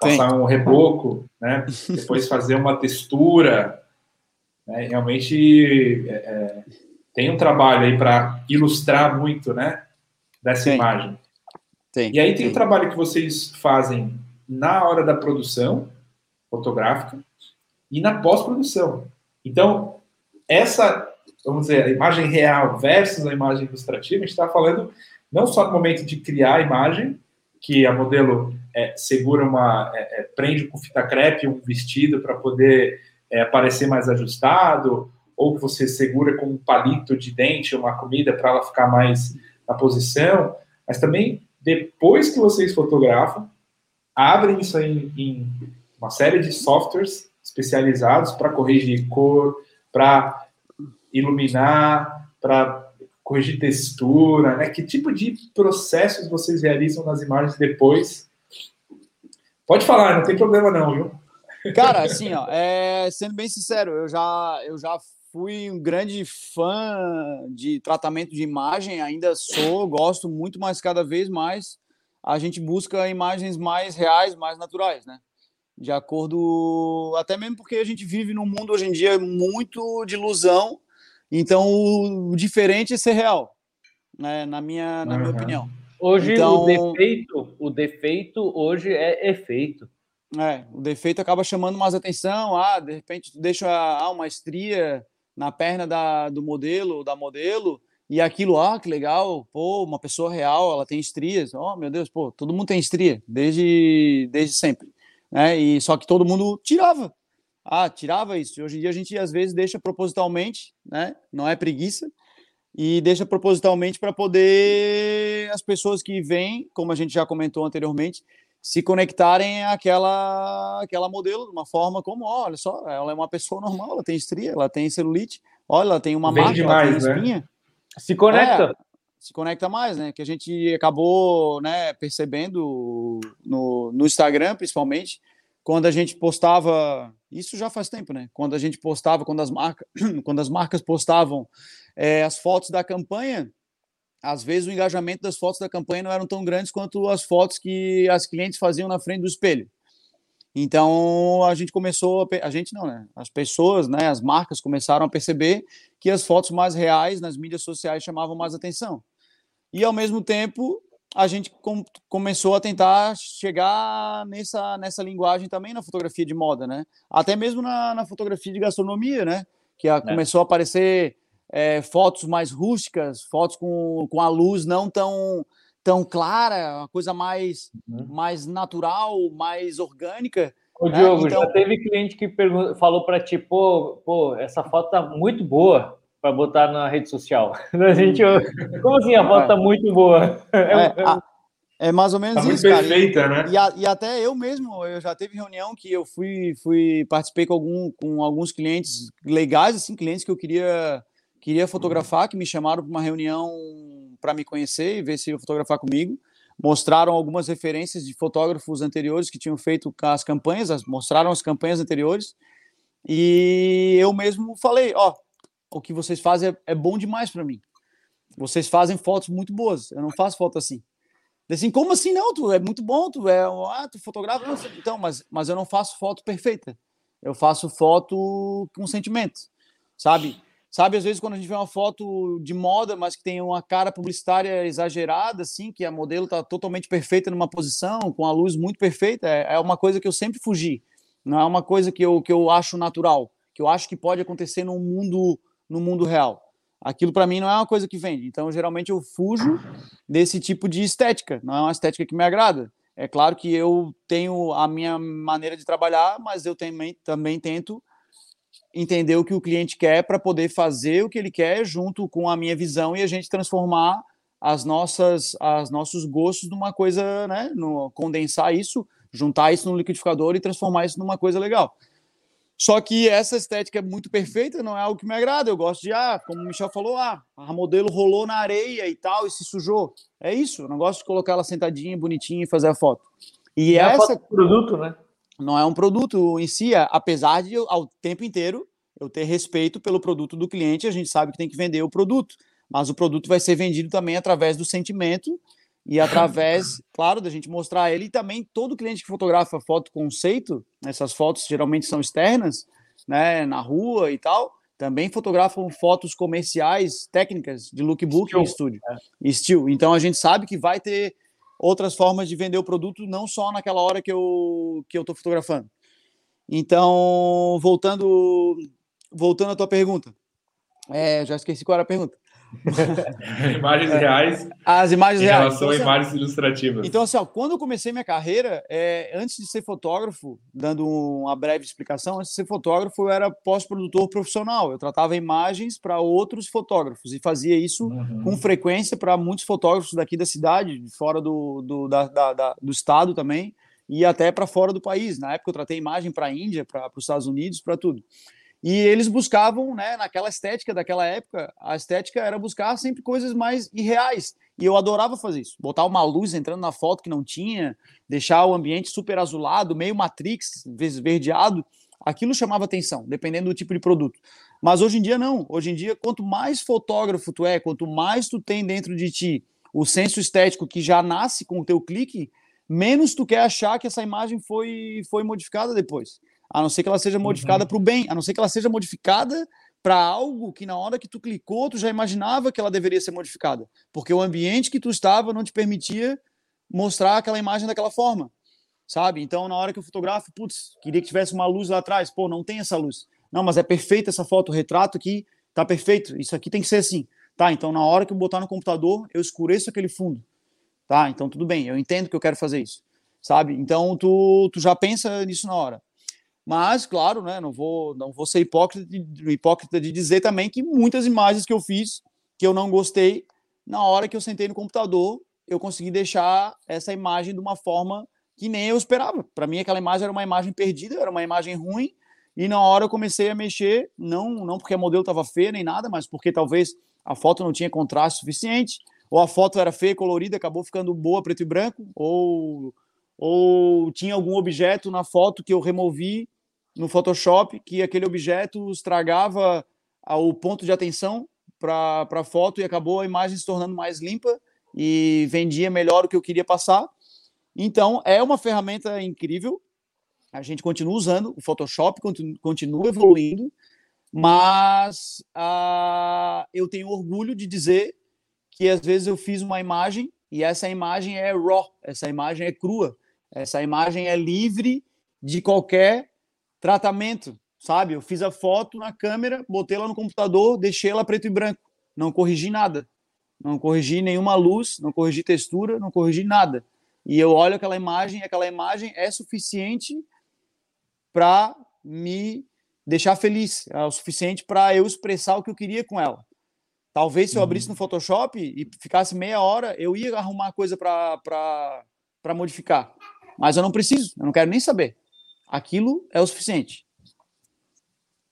Passar um reboco, né? Depois fazer uma textura, né? Realmente tem um trabalho aí para ilustrar muito, né? Dessa imagem. E aí tem um trabalho que vocês fazem na hora da produção fotográfica e na pós-produção. Então, essa, vamos dizer, a imagem real versus a imagem ilustrativa, a gente está falando não só no momento de criar a imagem, que a modelo segura uma... prende com fita crepe um vestido para poder parecer mais ajustado, ou que você segura com um palito de dente uma comida para ela ficar mais na posição, mas também depois que vocês fotografam, abrem isso aí em uma série de softwares especializados para corrigir cor, para iluminar, para corrigir textura, né? Que tipo de processos vocês realizam nas imagens depois? Pode falar, não tem problema não, viu? Cara, assim, ó, sendo bem sincero, eu já fui um grande fã de tratamento de imagem, ainda sou, gosto muito, mas cada vez mais a gente busca imagens mais reais, mais naturais, né? De acordo... Até mesmo porque a gente vive num mundo hoje em dia muito de ilusão. Então, o diferente é ser real, né? na minha opinião. Hoje, então, o defeito hoje é efeito. O defeito acaba chamando mais atenção. De repente, tu deixa uma estria na perna do modelo, da modelo, e aquilo, que legal, pô, uma pessoa real, ela tem estrias. Meu Deus, pô, todo mundo tem estria, desde sempre, né? E só que todo mundo tirava. Tirava isso. Hoje em dia a gente às vezes deixa propositalmente, né? Não é preguiça, e deixa propositalmente para poder as pessoas que vêm, como a gente já comentou anteriormente, se conectarem àquela modelo de uma forma como, olha só, ela é uma pessoa normal, ela tem estria, ela tem celulite, olha, ela tem uma marca, demais, ela tem espinha. Né? Se conecta. Se conecta mais, né? Que a gente acabou, né, percebendo no Instagram, principalmente, quando a gente postava... Isso já faz tempo, né? Quando a gente postava, quando as marcas postavam as fotos da campanha, às vezes o engajamento das fotos da campanha não eram tão grandes quanto as fotos que as clientes faziam na frente do espelho. Então, a gente começou... A gente não, né? As pessoas, né? As marcas começaram a perceber que as fotos mais reais nas mídias sociais chamavam mais atenção. E, ao mesmo tempo, a gente começou a tentar chegar nessa linguagem também na fotografia de moda, né? Até mesmo na fotografia de gastronomia, né? Que começou a aparecer fotos mais rústicas, fotos com a luz não tão clara, uma coisa mais natural, mais orgânica. Ô, né? Diogo, então... já teve cliente que falou para ti, pô, essa foto tá muito boa para botar na rede social. A gente, como assim, a foto tá muito boa? É mais ou menos tá isso, muito perfeita, cara. Né? E até eu mesmo, eu já teve reunião que eu fui participei com alguns clientes legais, assim, clientes que eu queria fotografar, que me chamaram para uma reunião para me conhecer e ver se ia fotografar comigo. Mostraram algumas referências de fotógrafos anteriores que tinham feito as campanhas, mostraram as campanhas anteriores, e eu mesmo falei, o que vocês fazem é bom demais para mim. Vocês fazem fotos muito boas. Eu não faço foto assim. Assim, como assim não? Tu é muito bom, tu fotografa. Então, mas eu não faço foto perfeita. Eu faço foto com sentimento, sabe? Sabe, às vezes, quando a gente vê uma foto de moda, mas que tem uma cara publicitária exagerada, assim, que a modelo tá totalmente perfeita numa posição, com a luz muito perfeita, é uma coisa que eu sempre fugi. Não é uma coisa que eu acho natural, que eu acho que pode acontecer no mundo real. Aquilo para mim não é uma coisa que vende. Então, geralmente eu fujo desse tipo de estética, não é uma estética que me agrada. É claro que eu tenho a minha maneira de trabalhar, mas eu também tento entender o que o cliente quer para poder fazer o que ele quer junto com a minha visão e a gente transformar os nossos gostos numa coisa, né? Condensar isso, juntar isso no liquidificador e transformar isso numa coisa legal. Só que essa estética é muito perfeita, não é algo que me agrada. Eu gosto de, como o Michel falou, a modelo rolou na areia e tal, e se sujou. É isso, eu não gosto de colocar ela sentadinha, bonitinha e fazer a foto. E essa foto do produto, né? Não é um produto em si, apesar de ao tempo inteiro eu ter respeito pelo produto do cliente, a gente sabe que tem que vender o produto. Mas o produto vai ser vendido também através do sentimento e através, claro, da gente mostrar ele. E também todo cliente que fotografa foto conceito, essas fotos geralmente são externas, né, na rua e tal, também fotografam fotos comerciais, técnicas de lookbook em estúdio. Still. Então a gente sabe que vai ter outras formas de vender o produto, não só naquela hora que eu estou fotografando. Então, voltando à tua pergunta. Já esqueci qual era a pergunta. Imagens reais. As imagens reais. Em relação a imagens ilustrativas. Então, assim, quando eu comecei minha carreira, antes de ser fotógrafo, dando uma breve explicação, antes de ser fotógrafo, eu era pós-produtor profissional. Eu tratava imagens para outros fotógrafos e fazia isso com frequência para muitos fotógrafos daqui da cidade, fora do estado também, e até para fora do país. Na época, eu tratei imagem para a Índia, para os Estados Unidos, para tudo. E eles buscavam, né, naquela estética daquela época, a estética era buscar sempre coisas mais irreais. E eu adorava fazer isso. Botar uma luz entrando na foto que não tinha, deixar o ambiente super azulado, meio Matrix, verdeado. Aquilo chamava atenção, dependendo do tipo de produto. Mas hoje em dia não. Hoje em dia, quanto mais fotógrafo tu é, quanto mais tu tem dentro de ti o senso estético que já nasce com o teu clique, menos tu quer achar que essa imagem foi modificada depois. A não ser que ela seja modificada para o bem, a não ser que ela seja modificada para algo que na hora que tu clicou, tu já imaginava que ela deveria ser modificada, porque o ambiente que tu estava não te permitia mostrar aquela imagem daquela forma, sabe? Então, na hora que eu fotografo, queria que tivesse uma luz lá atrás, não tem essa luz. Não, mas é perfeita essa foto, o retrato aqui, tá perfeito, isso aqui tem que ser assim. Tá, então na hora que eu botar no computador, eu escureço aquele fundo. Tá, então tudo bem, eu entendo que eu quero fazer isso, sabe? Então, tu já pensa nisso na hora. Mas, claro, né, não vou ser hipócrita de dizer também que muitas imagens que eu fiz, que eu não gostei, na hora que eu sentei no computador, eu consegui deixar essa imagem de uma forma que nem eu esperava. Para mim, aquela imagem era uma imagem perdida, era uma imagem ruim, e na hora eu comecei a mexer, não porque a modelo estava feia nem nada, mas porque talvez a foto não tinha contraste suficiente, ou a foto era feia, colorida, acabou ficando boa, preto e branco, ou tinha algum objeto na foto que eu removi no Photoshop, que aquele objeto estragava o ponto de atenção para a foto e acabou a imagem se tornando mais limpa e vendia melhor o que eu queria passar. Então, é uma ferramenta incrível. A gente continua usando, o Photoshop continua evoluindo, mas eu tenho orgulho de dizer que às vezes eu fiz uma imagem e essa imagem é raw, essa imagem é crua, essa imagem é livre de qualquer tratamento, sabe? Eu fiz a foto na câmera, botei ela no computador, deixei ela preto e branco, não corrigi nada, não corrigi nenhuma luz, não corrigi textura, não corrigi nada. E eu olho aquela imagem, e aquela imagem é suficiente para me deixar feliz, é o suficiente para eu expressar o que eu queria com ela. Talvez se eu abrisse no Photoshop e ficasse meia hora, eu ia arrumar coisa para modificar. Mas eu não preciso, eu não quero nem saber. Aquilo é o suficiente.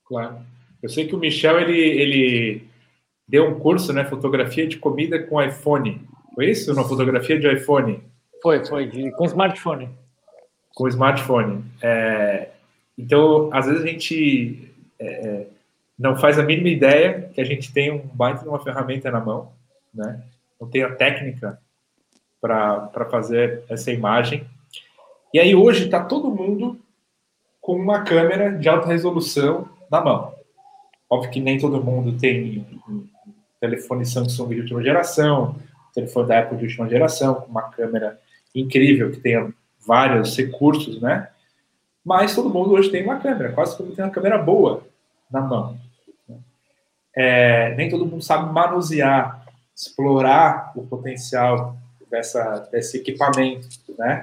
Claro. Eu sei que o Michel, ele deu um curso, né? Fotografia de comida com iPhone. Foi isso? Uma fotografia de iPhone? Foi. Com smartphone. Com smartphone. Então, às vezes a gente não faz a mínima ideia que a gente tem um baita de uma ferramenta na mão, né? Não tem a técnica para fazer essa imagem. E aí hoje está todo mundo com uma câmera de alta resolução na mão. Óbvio que nem todo mundo tem um telefone Samsung de última geração, um telefone da Apple de última geração, com uma câmera incrível que tenha vários recursos, né? Mas todo mundo hoje tem uma câmera, quase todo mundo tem uma câmera boa na mão. Nem todo mundo sabe manusear, explorar o potencial desse equipamento, né?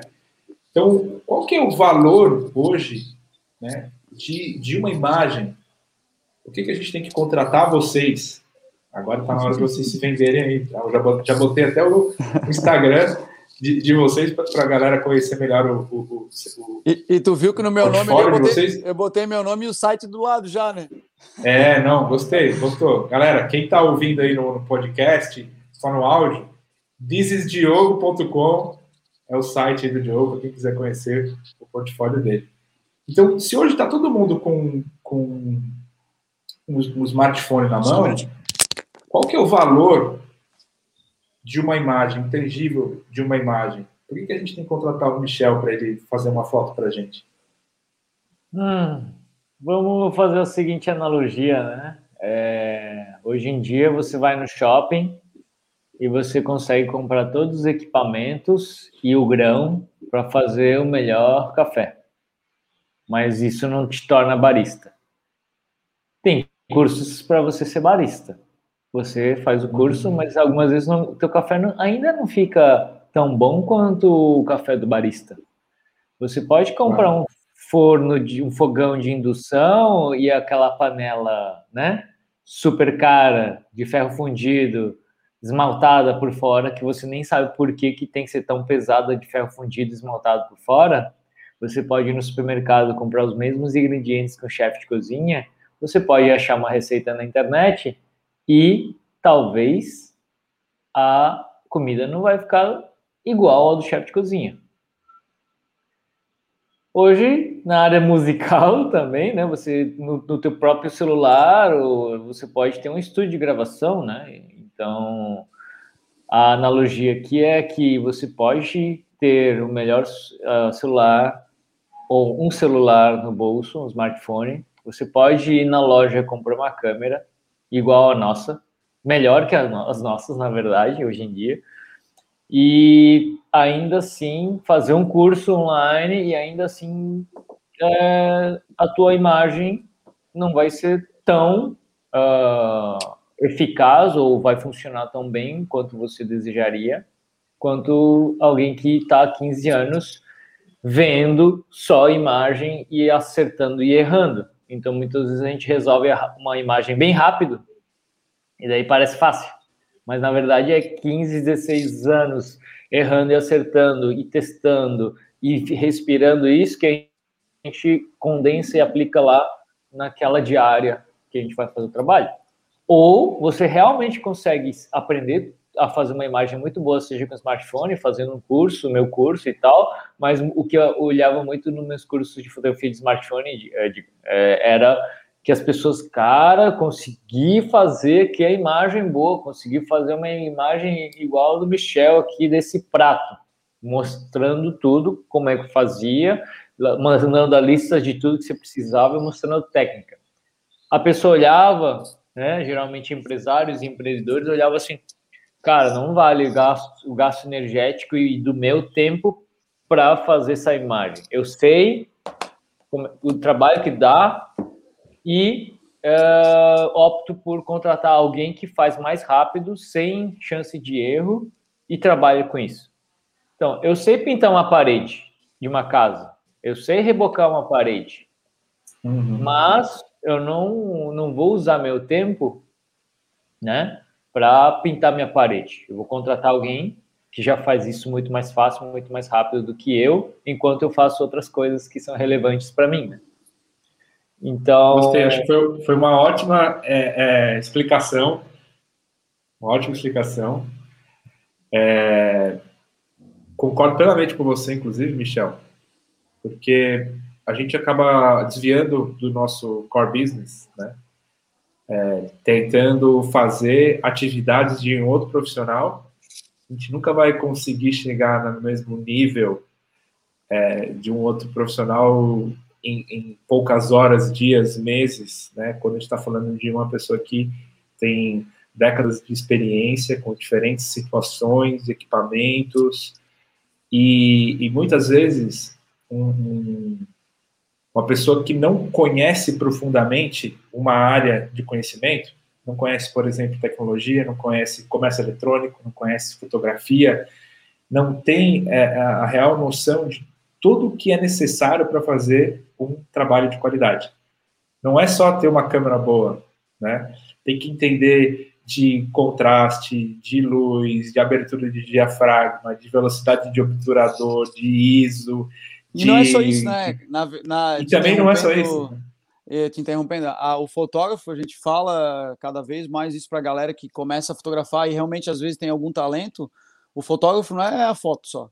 Então, qual que é o valor hoje, né, de uma imagem? Por que a gente tem que contratar vocês? Agora está na hora de vocês se venderem aí. Eu já botei até o Instagram de vocês para a galera conhecer melhor o e tu viu que no meu nome eu botei meu nome e o site do lado já, né? É, não, gostei, gostou. Galera, quem está ouvindo aí no podcast, só no áudio, thisisdiogo.com é o site aí do Diogo, quem quiser conhecer o portfólio dele. Então, se hoje está todo mundo com um smartphone na mão, qual que é o valor de uma imagem, tangível de uma imagem? Por que a gente tem que contratar o Michel para ele fazer uma foto para a gente? Vamos fazer a seguinte analogia, né? Hoje em dia você vai no shopping e você consegue comprar todos os equipamentos e o grão para fazer o melhor café. Mas isso não te torna barista. Tem cursos para você ser barista. Você faz o curso, mas algumas vezes o teu café ainda não fica tão bom quanto o café do barista. Você pode comprar um forno, um fogão de indução e aquela panela, né, super cara, de ferro fundido, esmaltada por fora, que você nem sabe por que tem que ser tão pesada de ferro fundido, esmaltado por fora. Você pode ir no supermercado comprar os mesmos ingredientes que o chefe de cozinha. Você pode achar uma receita na internet. E talvez a comida não vai ficar igual ao do chefe de cozinha. Hoje, na área musical também, né? Você, no teu próprio celular, você pode ter um estúdio de gravação, né? Então, a analogia aqui é que você pode ter o melhor celular ou um celular no bolso, um smartphone. Você pode ir na loja comprar uma câmera igual a nossa, melhor que as nossas, na verdade, hoje em dia, e ainda assim fazer um curso online e ainda assim a tua imagem não vai ser tão eficaz ou vai funcionar tão bem quanto você desejaria, quanto alguém que está há 15 anos vendo só a imagem e acertando e errando. Então, muitas vezes a gente resolve uma imagem bem rápido e daí parece fácil. Mas, na verdade, é 15, 16 anos errando e acertando e testando e respirando isso que a gente condensa e aplica lá naquela diária que a gente vai fazer o trabalho. Ou você realmente consegue aprender a fazer uma imagem muito boa, seja com smartphone, fazendo um curso, meu curso e tal, mas o que eu olhava muito nos meus cursos de fotografia de smartphone era que as pessoas, cara, consegui fazer que a imagem boa, consegui fazer uma imagem igual a do Michel aqui desse prato, mostrando tudo, como é que fazia, mandando a lista de tudo que você precisava e mostrando técnica. A pessoa olhava, né, geralmente empresários e empreendedores olhavam assim, cara, não vale o gasto energético e do meu tempo para fazer essa imagem. Eu sei o trabalho que dá e opto por contratar alguém que faz mais rápido, sem chance de erro, e trabalha com isso. Então, eu sei pintar uma parede de uma casa, eu sei rebocar uma parede, mas eu não vou usar meu tempo, né, para pintar minha parede. Eu vou contratar alguém que já faz isso muito mais fácil, muito mais rápido do que eu, enquanto eu faço outras coisas que são relevantes para mim, né? Então... Gostei, acho que foi uma ótima explicação. Uma ótima explicação. Concordo plenamente com você, inclusive, Michel, porque a gente acaba desviando do nosso core business, né? Tentando fazer atividades de um outro profissional, a gente nunca vai conseguir chegar no mesmo nível de um outro profissional em poucas horas, dias, meses, né? Quando a gente está falando de uma pessoa que tem décadas de experiência com diferentes situações, equipamentos, e muitas vezes uma pessoa que não conhece profundamente uma área de conhecimento, não conhece, por exemplo, tecnologia, não conhece comércio eletrônico, não conhece fotografia, não tem a real noção de tudo o que é necessário para fazer um trabalho de qualidade. Não é só ter uma câmera boa, né? Tem que entender de contraste, de luz, de abertura de diafragma, de velocidade de obturador, de ISO. E não é só isso, né? E também não é só isso. Te interrompendo, o fotógrafo, a gente fala cada vez mais isso para a galera que começa a fotografar e realmente às vezes tem algum talento. O fotógrafo não é a foto só,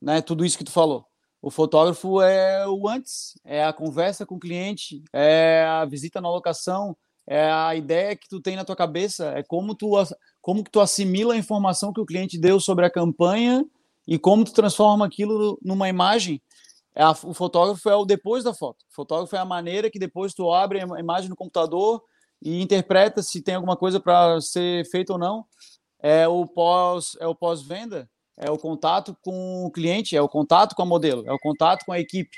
né? Tudo isso que tu falou. O fotógrafo é o antes, é a conversa com o cliente, é a visita na locação, é a ideia que tu tem na tua cabeça, é como que tu assimila a informação que o cliente deu sobre a campanha e como tu transforma aquilo numa imagem. O fotógrafo é o depois da foto. O fotógrafo é a maneira que depois tu abre a imagem no computador e interpreta se tem alguma coisa para ser feita ou não. É o pós-venda, é o contato com o cliente, é o contato com a modelo, é o contato com a equipe,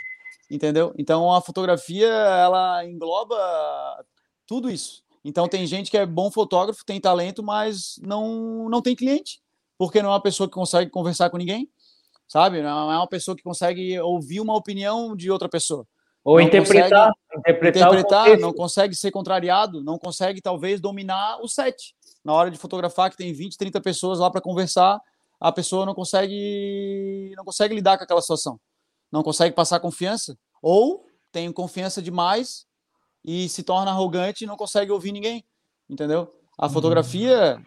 entendeu? Então, a fotografia, ela engloba tudo isso. Então, tem gente que é bom fotógrafo, tem talento, mas não tem cliente, porque não é uma pessoa que consegue conversar com ninguém. Sabe? Não é uma pessoa que consegue ouvir uma opinião de outra pessoa. Ou não interpretar, não consegue ser contrariado, não consegue, talvez, dominar o set. Na hora de fotografar, que tem 20, 30 pessoas lá para conversar, a pessoa não consegue lidar com aquela situação. Não consegue passar confiança. Ou tem confiança demais e se torna arrogante e não consegue ouvir ninguém. Entendeu? A fotografia...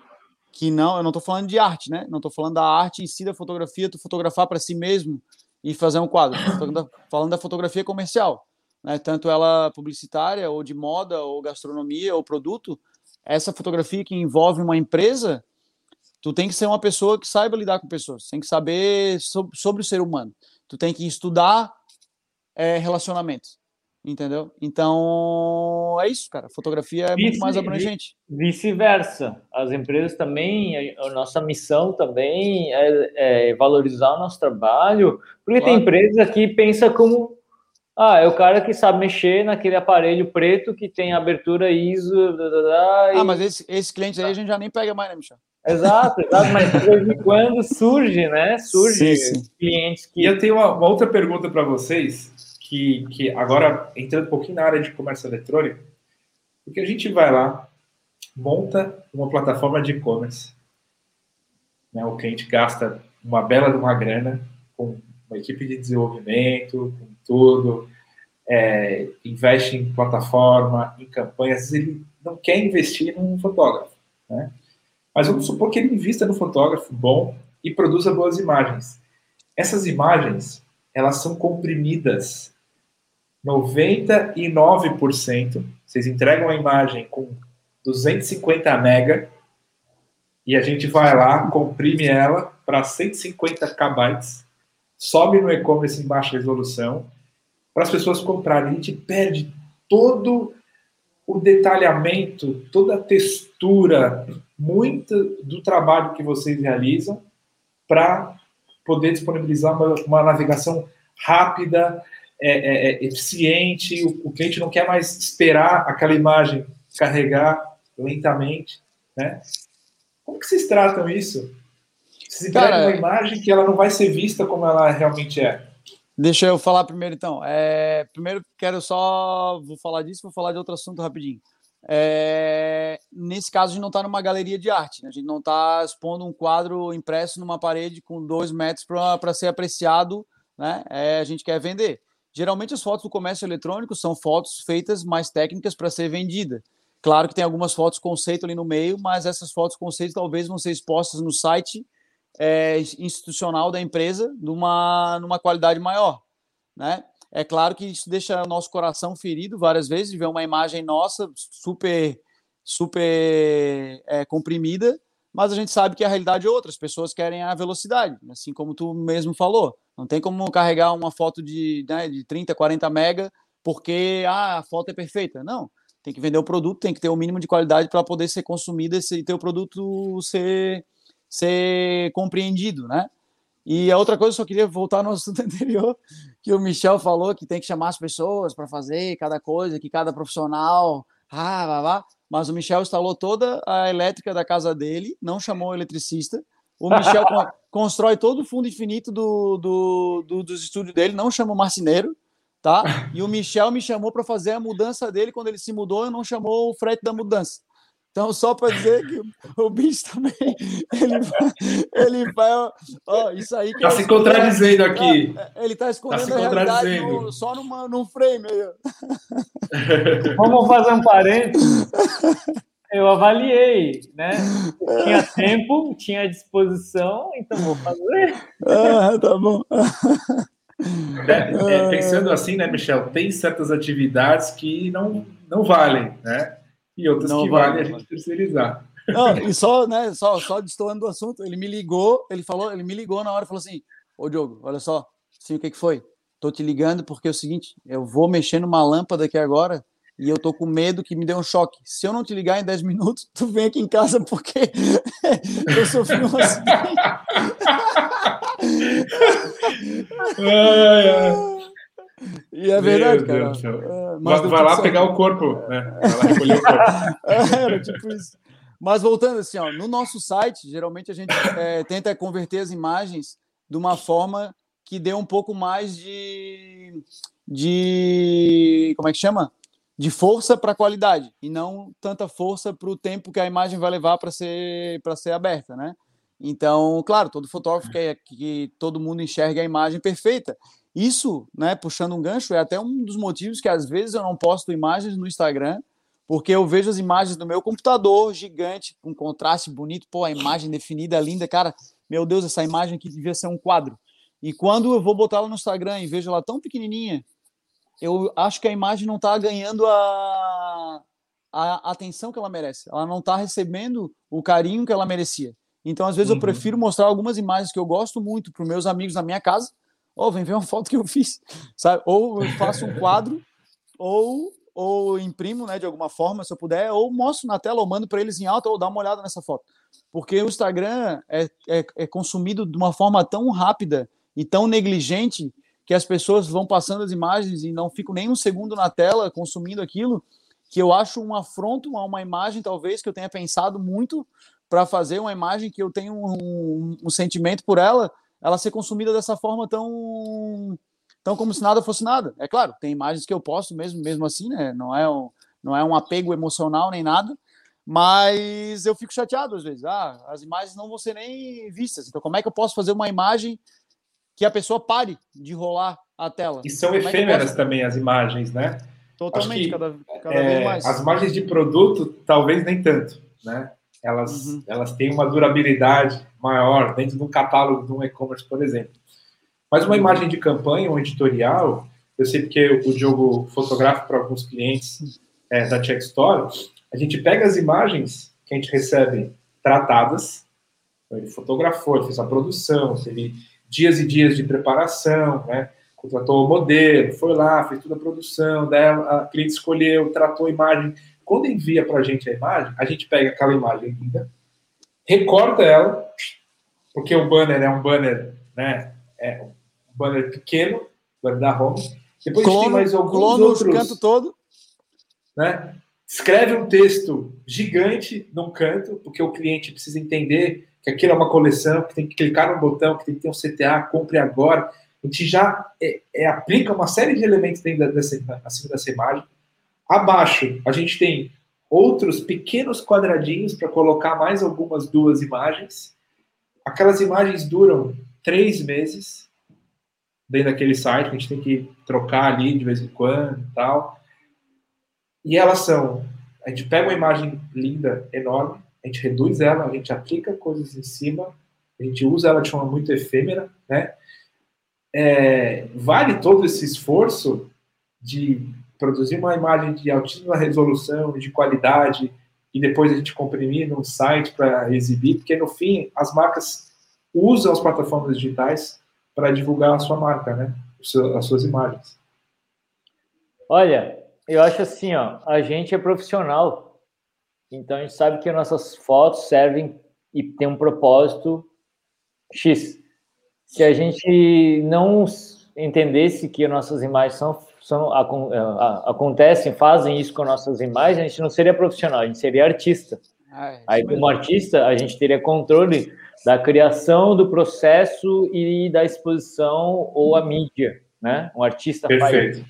que não, eu não estou falando de arte, né? Não estou falando da arte em si, da fotografia, tu fotografar para si mesmo e fazer um quadro. Estou falando da fotografia comercial, né? Tanto ela publicitária, ou de moda, ou gastronomia, ou produto. Essa fotografia que envolve uma empresa, tu tem que ser uma pessoa que saiba lidar com pessoas, tem que saber sobre o ser humano, tu tem que estudar relacionamentos. Entendeu? Então, é isso, cara. Fotografia é muito mais abrangente. Vice-versa. As empresas também, a nossa missão também é valorizar o nosso trabalho, porque claro. Tem empresas que pensam como é o cara que sabe mexer naquele aparelho preto que tem abertura ISO... mas esse cliente aí a gente já nem pega mais, né, Michel? Exato, mas de vez em quando surge, né? Surge clientes que... E eu tenho uma outra pergunta para vocês... Que agora, entrando um pouquinho na área de comércio eletrônico, porque a gente vai lá, monta uma plataforma de e-commerce, né? O cliente gasta uma bela de uma grana com uma equipe de desenvolvimento, com tudo, investe em plataforma, em campanhas, ele não quer investir num fotógrafo, né? Mas vamos supor que ele invista no fotógrafo bom e produza boas imagens. Essas imagens, elas são comprimidas 99%. Vocês entregam a imagem com 250 mega e a gente vai lá, comprime ela para 150 KB, sobe no e-commerce em baixa resolução, para as pessoas comprarem. A gente perde todo o detalhamento, toda a textura, muito do trabalho que vocês realizam para poder disponibilizar uma navegação rápida, eficiente, o cliente não quer mais esperar aquela imagem carregar lentamente, né? Como que vocês tratam isso? Vocês entregam uma imagem que ela não vai ser vista como ela realmente é. Deixa eu falar primeiro, então. Primeiro, vou falar disso, vou falar de outro assunto rapidinho. Nesse caso, a gente não está numa galeria de arte, né? A gente não está expondo um quadro impresso numa parede com 2 metros para ser apreciado, né? A gente quer vender. Geralmente, as fotos do comércio eletrônico são fotos feitas mais técnicas para ser vendida. Claro que tem algumas fotos conceito ali no meio, mas essas fotos conceito talvez vão ser expostas no site institucional da empresa numa qualidade maior, né? É claro que isso deixa o nosso coração ferido várias vezes, de ver uma imagem nossa super, super comprimida, mas a gente sabe que a realidade é outra, as pessoas querem a velocidade, assim como tu mesmo falou. Não tem como carregar uma foto de 30, 40 mega, porque a foto é perfeita. Não, tem que vender o produto, tem que ter o mínimo de qualidade para poder ser consumido e ter o produto ser compreendido, né? E a outra coisa, eu só queria voltar no assunto anterior, que o Michel falou que tem que chamar as pessoas para fazer cada coisa, que cada profissional... Mas o Michel instalou toda a elétrica da casa dele, não chamou o eletricista, O Michel constrói todo o fundo infinito dos estúdios dele, não chama o marceneiro, tá? E o Michel me chamou para fazer a mudança dele, quando ele se mudou, eu não chamou o frete da mudança. Então, só para dizer que o bicho também, ele vai ó, isso aí... Está se contradizendo aqui. Tá, ele está escondendo a realidade só num frame. Aí. Vamos fazer um parênteses. Eu avaliei, né? Tinha tempo, tinha disposição, então vou fazer. Ah, tá bom. Pensando assim, né, Michel? Tem certas atividades que não valem, né? E outras não que valem a gente terceirizar. Não, e só, né, só destoando do assunto, ele me ligou na hora e falou assim: ô Diogo, olha só, assim, o que foi? Tô te ligando porque é o seguinte, eu vou mexer numa lâmpada aqui agora e eu tô com medo que me dê um choque. Se eu não te ligar em 10 minutos, tu vem aqui em casa porque eu sofri um acidente. E é verdade, cara. Mas vai lá pegar o corpo, né? Vai lá recolher o corpo. Era tipo isso. Mas voltando assim, ó, no nosso site, geralmente a gente tenta converter as imagens de uma forma que dê um pouco mais de como é que chama? De força para qualidade e não tanta força para o tempo que a imagem vai levar para ser aberta, né? Então, claro, todo fotógrafo quer que todo mundo enxergue a imagem perfeita. Isso, né, puxando um gancho, é até um dos motivos que às vezes eu não posto imagens no Instagram, porque eu vejo as imagens do meu computador gigante, com contraste bonito, pô, a imagem definida, linda, cara, meu Deus, essa imagem aqui devia ser um quadro. E quando eu vou botar ela no Instagram e vejo ela tão pequenininha, eu acho que a imagem não está ganhando a atenção que ela merece, ela não está recebendo o carinho que ela merecia. Então, às vezes, eu prefiro mostrar algumas imagens que eu gosto muito para os meus amigos na minha casa. Ou vem ver uma foto que eu fiz, sabe? Ou eu faço um quadro, ou imprimo, né, de alguma forma, se eu puder, ou mostro na tela, ou mando para eles em alta, ou dá uma olhada nessa foto. Porque o Instagram é consumido de uma forma tão rápida e tão negligente que as pessoas vão passando as imagens e não ficam nem um segundo na tela consumindo aquilo, que eu acho um afronto a uma imagem, talvez, que eu tenha pensado muito para fazer uma imagem que eu tenho um sentimento por ela ser consumida dessa forma tão como se nada fosse nada. É claro, tem imagens que eu posto mesmo assim, né? Não é um apego emocional nem nada, mas eu fico chateado às vezes. Ah, as imagens não vão ser nem vistas. Então, como é que eu posso fazer uma imagem que a pessoa pare de rolar a tela? E são efêmeras também as imagens, né? Totalmente, cada vez mais. As imagens de produto, talvez nem tanto, né? Elas têm uma durabilidade maior dentro de um catálogo de um e-commerce, por exemplo. Mas uma imagem de campanha, um editorial, eu sei porque o Diogo fotografa para alguns clientes da Check Store, a gente pega as imagens que a gente recebe tratadas, então ele fotografou, ele fez a produção, teve dias e dias de preparação, né? Contratou o modelo, foi lá, fez toda a produção, daí a cliente escolheu, tratou a imagem. Quando envia para a gente a imagem, a gente pega aquela imagem linda, recorta ela, porque o banner é um banner, né? É um banner pequeno, banner da home. Depois clono, a gente tem mais alguns outros. Canto todo. Né? Escreve um texto gigante num canto, porque o cliente precisa entender que aquilo é uma coleção, que tem que clicar num botão, que tem que ter um CTA, compre agora. A gente já aplica uma série de elementos dentro acima dessa imagem. Abaixo, a gente tem outros pequenos quadradinhos para colocar mais algumas 2 imagens. Aquelas imagens duram 3 meses dentro daquele site, a gente tem que trocar ali de vez em quando e tal. E elas são... A gente pega uma imagem linda, enorme, a gente reduz ela, a gente aplica coisas em cima, a gente usa ela de forma muito efêmera, né? Vale todo esse esforço de produzir uma imagem de altíssima resolução, de qualidade, e depois a gente comprimir num site para exibir, porque no fim as marcas usam as plataformas digitais para divulgar a sua marca, né? As suas imagens. Olha, eu acho assim, ó, a gente é profissional, então a gente sabe que nossas fotos servem e tem um propósito X. Se a gente não entendesse que nossas imagens fazem isso com nossas imagens, a gente não seria profissional, a gente seria artista. Aí, como artista, a gente teria controle da criação, do processo e da exposição ou a mídia, né? Um artista faz isso.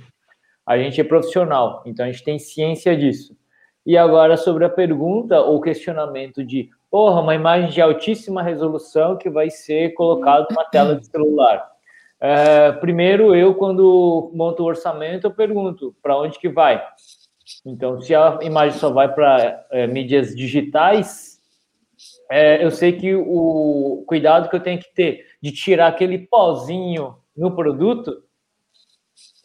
A gente é profissional, então a gente tem ciência disso. E agora sobre a pergunta ou questionamento de uma imagem de altíssima resolução que vai ser colocada na tela de celular. Primeiro, eu, quando monto o orçamento, eu pergunto para onde que vai. Então, se a imagem só vai para mídias digitais, eu sei que o cuidado que eu tenho que ter de tirar aquele pozinho no produto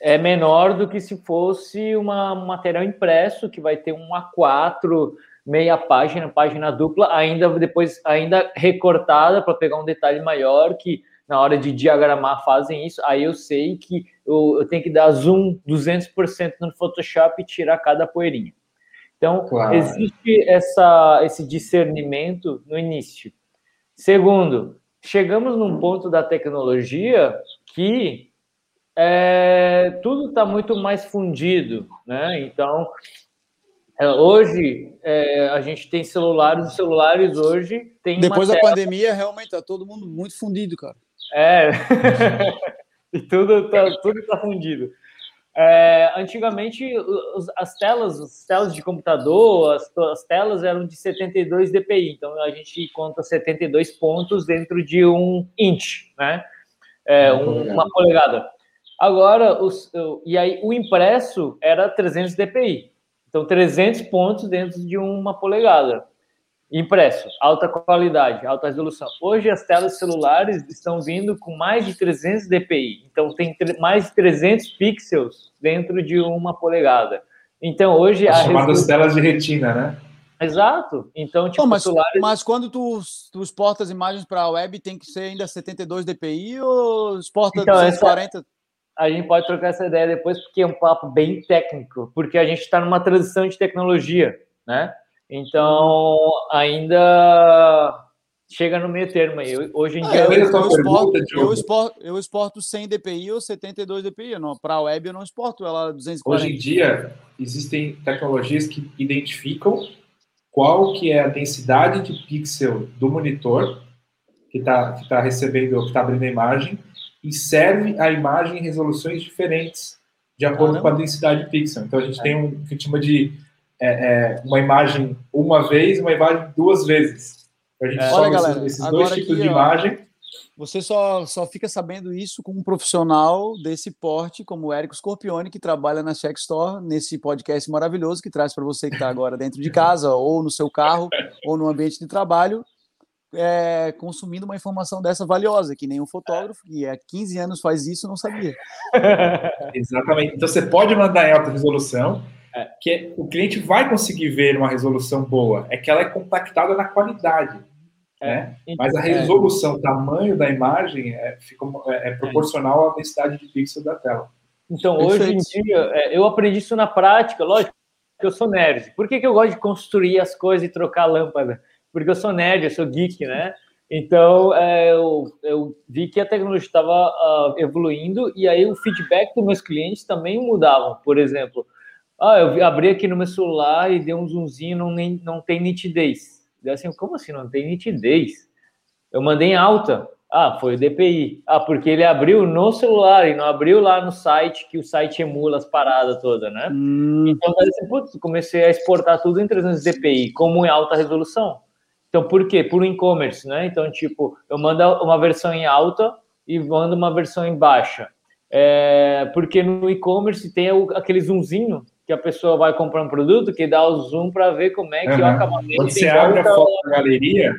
é menor do que se fosse um material impresso, que vai ter um A4, meia página, página dupla, ainda recortada para pegar um detalhe maior, que na hora de diagramar fazem isso. Aí eu sei que eu tenho que dar zoom 200% no Photoshop e tirar cada poeirinha. Então, claro, existe esse discernimento no início. Segundo, chegamos num ponto da tecnologia que... tudo está muito mais fundido, né? Então, hoje, a gente tem celulares, os celulares hoje tem depois da pandemia, realmente está todo mundo muito fundido, cara. E tudo tá fundido. Antigamente, as telas de computador, as telas eram de 72 dpi, então a gente conta 72 pontos dentro de um inch, né? Uma polegada. Agora, o impresso era 300 dpi. Então, 300 pontos dentro de uma polegada. Impresso, alta qualidade, alta resolução. Hoje, as telas celulares estão vindo com mais de 300 dpi. Então, tem mais de 300 pixels dentro de uma polegada. Então, hoje... As chamadas telas de retina, né? Exato. Então, tipo, celulares... Mas quando tu exporta as imagens para a web, tem que ser ainda 72 dpi ou exporta 240... A gente pode trocar essa ideia depois, porque é um papo bem técnico, porque a gente está numa transição de tecnologia, né? Então, ainda chega no meio termo aí. Hoje em dia... Eu exporto 100 dpi ou 72 dpi. Para a web, eu não exporto ela 240. Hoje em dia, existem tecnologias que identificam qual que é a densidade de pixel do monitor que está recebendo, que está abrindo a imagem, e serve a imagem em resoluções diferentes, de acordo com a densidade de pixel. Então, a gente tem o que chama de uma imagem uma vez, uma imagem duas vezes. Então, a gente olha, galera, esses dois tipos de imagem. Você só fica sabendo isso com um profissional desse porte, como o Érico Scorpione, que trabalha na Check Store, nesse podcast maravilhoso que traz para você que está agora dentro de casa, ou no seu carro, ou no ambiente de trabalho, consumindo uma informação dessa valiosa, que nenhum fotógrafo que há 15 anos faz isso não sabia. Exatamente. Então você pode mandar em alta resolução, que o cliente vai conseguir ver uma resolução boa, é que ela é compactada na qualidade, né? Mas a resolução, o tamanho da imagem é proporcional à densidade de pixel da tela. Então, hoje em dia, eu aprendi isso na prática, lógico, porque eu sou nerd. Por que eu gosto de construir as coisas e trocar a lâmpada? Porque eu sou nerd, eu sou geek, né? Então, eu vi que a tecnologia estava evoluindo, e aí o feedback dos meus clientes também mudava. Por exemplo, eu abri aqui no meu celular e dei um zoomzinho, não tem nitidez. Deu assim, como assim não tem nitidez? Eu mandei em alta. Foi o DPI. Porque ele abriu no celular e não abriu lá no site, que o site emula as paradas todas, né? Então, comecei a exportar tudo em 300 DPI, como em alta resolução. Então, por quê? Por e-commerce, né? Então, tipo, eu mando uma versão em alta e mando uma versão em baixa. Porque no e-commerce tem aquele zoomzinho que a pessoa vai comprar um produto, que dá o zoom para ver como é que o acabamento... Quando você abre a foto da galeria,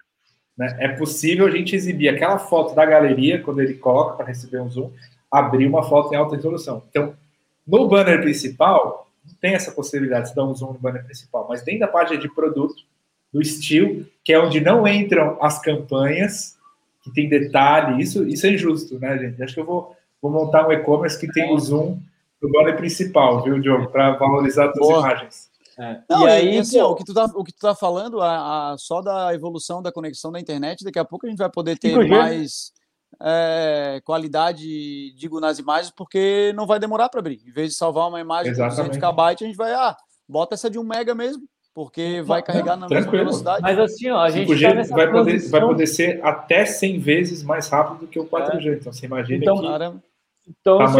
né, é possível a gente exibir aquela foto da galeria, quando ele coloca para receber um zoom, abrir uma foto em alta resolução. Então, no banner principal, não tem essa possibilidade de dar um zoom no banner principal, mas dentro da página de produto, do estilo, que é onde não entram as campanhas, que tem detalhe, isso é injusto, né, gente? Acho que eu vou montar um e-commerce que tem o zoom no banner principal, viu, Diogo? Para valorizar as imagens. Não, e aí, assim, o que tu tá falando, só da evolução da conexão da internet, daqui a pouco a gente vai poder ter 5G. Mais qualidade, digo, nas imagens, porque não vai demorar para abrir. Em vez de salvar uma imagem de 200 KB, a gente vai, bota essa de 1 mega mesmo. porque vai carregar na mesma velocidade. Mas assim, ó, a gente 5G tá nessa vai poder ser até 100 vezes mais rápido do que o 4G. É. Então, você imagina que assim,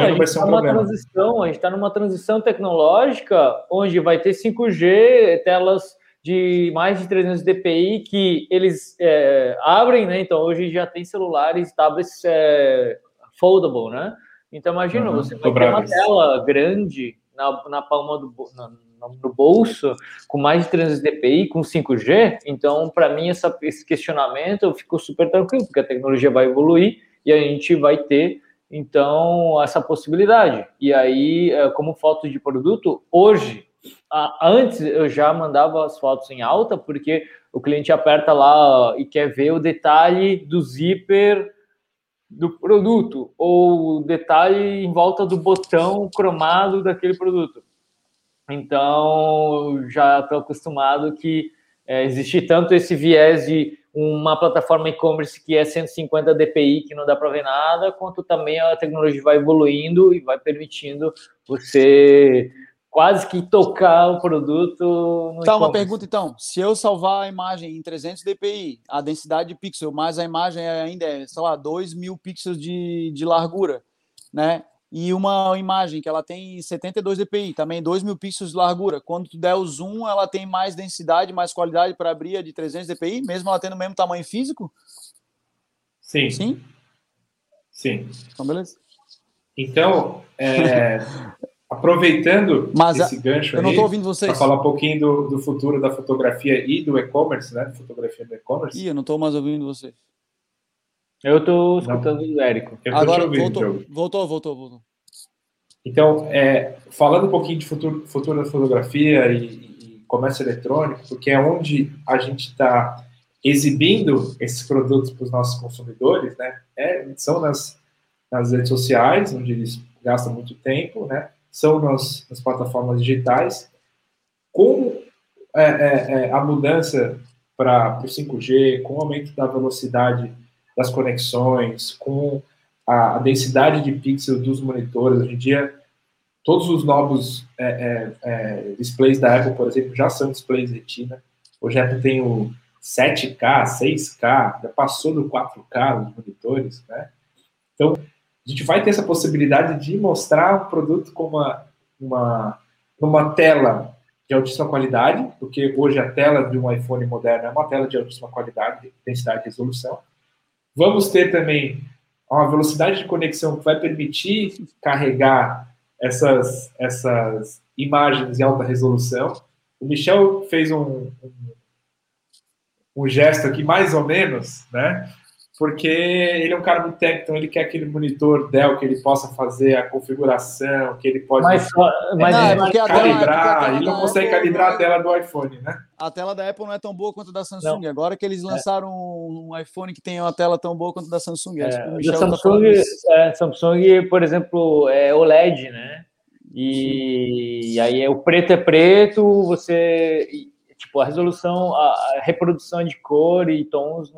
a gente está numa transição tecnológica onde vai ter 5G, telas de mais de 300 dpi que eles abrem, né? Então, hoje já tem celulares, tablets foldable, né? Então, imagina, você vai ter uma tela grande na palma do bolso, com mais de 300 dpi, com 5G. Então, para mim, esse questionamento ficou super tranquilo, porque a tecnologia vai evoluir e a gente vai ter, então, essa possibilidade. E aí, como foto de produto, hoje, antes eu já mandava as fotos em alta, porque o cliente aperta lá e quer ver o detalhe do zíper do produto, ou o detalhe em volta do botão cromado daquele produto. Então, já estou acostumado que existe tanto esse viés de uma plataforma e-commerce que é 150 dpi, que não dá para ver nada, quanto também a tecnologia vai evoluindo e vai permitindo você quase que tocar o produto no e-commerce. Tá, uma pergunta então. Se eu salvar a imagem em 300 dpi, a densidade de pixel, mas a imagem ainda é, sei lá, 2.000 pixels de largura, né? E uma imagem que ela tem 72 dpi, também 2.000 pixels de largura. Quando tu der o zoom, ela tem mais densidade, mais qualidade para abrir a de 300 dpi, mesmo ela tendo o mesmo tamanho físico? Sim. Sim? Sim. Então, beleza. Então, aproveitando esse gancho aí, para falar um pouquinho do futuro da fotografia e do e-commerce, né? Fotografia do e-commerce. Ih, eu não estou mais ouvindo vocês. Eu estou escutando o Érico. Agora voltou. Então, falando um pouquinho de futuro da fotografia e comércio eletrônico, porque é onde a gente está exibindo esses produtos para os nossos consumidores, né? São nas redes sociais, onde eles gastam muito tempo, né? São nas plataformas digitais. Com a mudança para o 5G, com o aumento da velocidade das conexões, com a densidade de pixel dos monitores. Hoje em dia, todos os novos displays da Apple, por exemplo, já são displays Retina. Hoje a Apple tem o 7K, 6K, já passou do 4K os monitores, né? Então, a gente vai ter essa possibilidade de mostrar um produto com uma tela de altíssima qualidade, porque hoje a tela de um iPhone moderno é uma tela de altíssima qualidade, densidade de resolução. Vamos ter também uma velocidade de conexão que vai permitir carregar essas imagens em alta resolução. O Michel fez um gesto aqui, mais ou menos, né? Porque ele é um cara muito técnico, então ele quer aquele monitor Dell que ele possa fazer a configuração, que ele pode calibrar, ele não consegue calibrar a tela do iPhone, né? A tela da Apple não é tão boa quanto a da Samsung. Não. Agora que eles lançaram um iPhone que tem uma tela tão boa quanto a da Samsung. Samsung, por exemplo, é OLED, né? E aí o preto é preto, você... Tipo, a resolução, a reprodução de cor e tons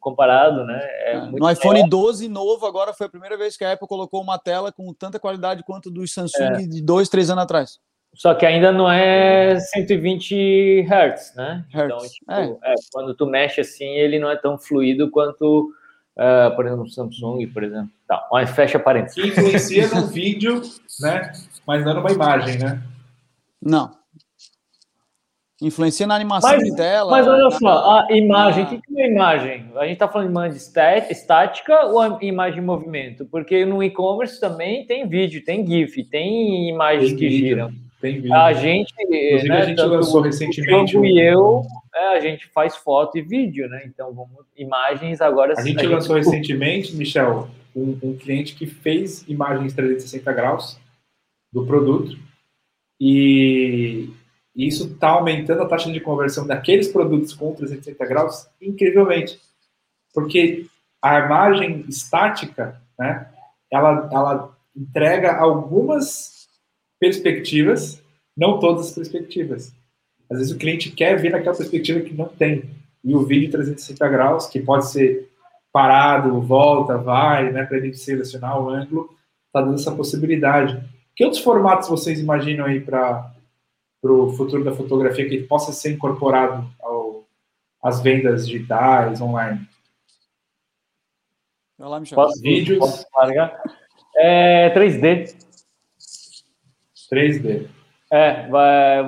comparado, né? Muito no iPhone 12 novo, agora foi a primeira vez que a Apple colocou uma tela com tanta qualidade quanto dos Samsung de 2-3 anos atrás. Só que ainda não é 120 Hz, né? Então, tipo, quando tu mexe assim, ele não é tão fluido quanto, por exemplo, o Samsung, por exemplo. Tá, mas fecha parênteses. Que influencia no vídeo, né? Mas não numa imagem, né? Não. Influencia na animação de tela. Mas olha só, a imagem, o que é imagem? A gente está falando de imagem estática ou imagem em movimento? Porque no e-commerce também tem vídeo, tem GIF, tem imagens que giram. Tem vídeo. A gente, inclusive, né, a gente lançou recentemente. A gente faz foto e vídeo, né? Então, imagens agora... A gente lançou recentemente, Michel, um cliente que fez imagens 360 graus do produto e isso está aumentando a taxa de conversão daqueles produtos com 360 graus incrivelmente. Porque a imagem estática, né, ela entrega algumas perspectivas, não todas as perspectivas. Às vezes o cliente quer ver aquela perspectiva que não tem. E o vídeo 360 graus, que pode ser parado, volta, vai, né, para ele selecionar o ângulo, está dando essa possibilidade. Que outros formatos vocês imaginam aí para... para o futuro da fotografia que possa ser incorporado às vendas digitais, online? Olá, Michel. Posso largar? 3D. 3D.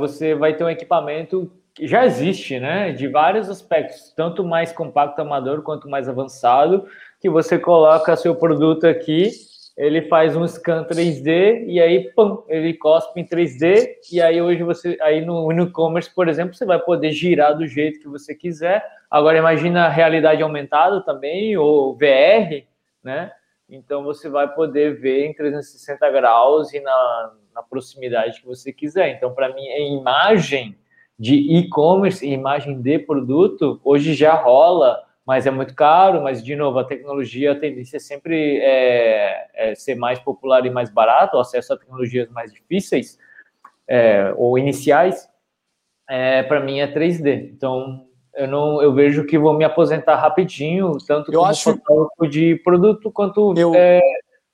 Você vai ter um equipamento que já existe, né? De vários aspectos, tanto mais compacto amador quanto mais avançado, que você coloca seu produto aqui, ele faz um scan 3D e aí, pum, ele cospe em 3D e aí hoje você, aí no e-commerce, por exemplo, você vai poder girar do jeito que você quiser. Agora imagina a realidade aumentada também, ou VR, né? Então você vai poder ver em 360 graus e na proximidade que você quiser. Então, para mim, a imagem de e-commerce e imagem de produto, hoje já rola, mas é muito caro, mas, de novo, a tecnologia, a tendência sempre é ser mais popular e mais barato, o acesso a tecnologias mais difíceis ou iniciais, para mim é 3D. Então, eu vejo que vou me aposentar rapidinho, tanto eu como acho... fotógrafo de produto, quanto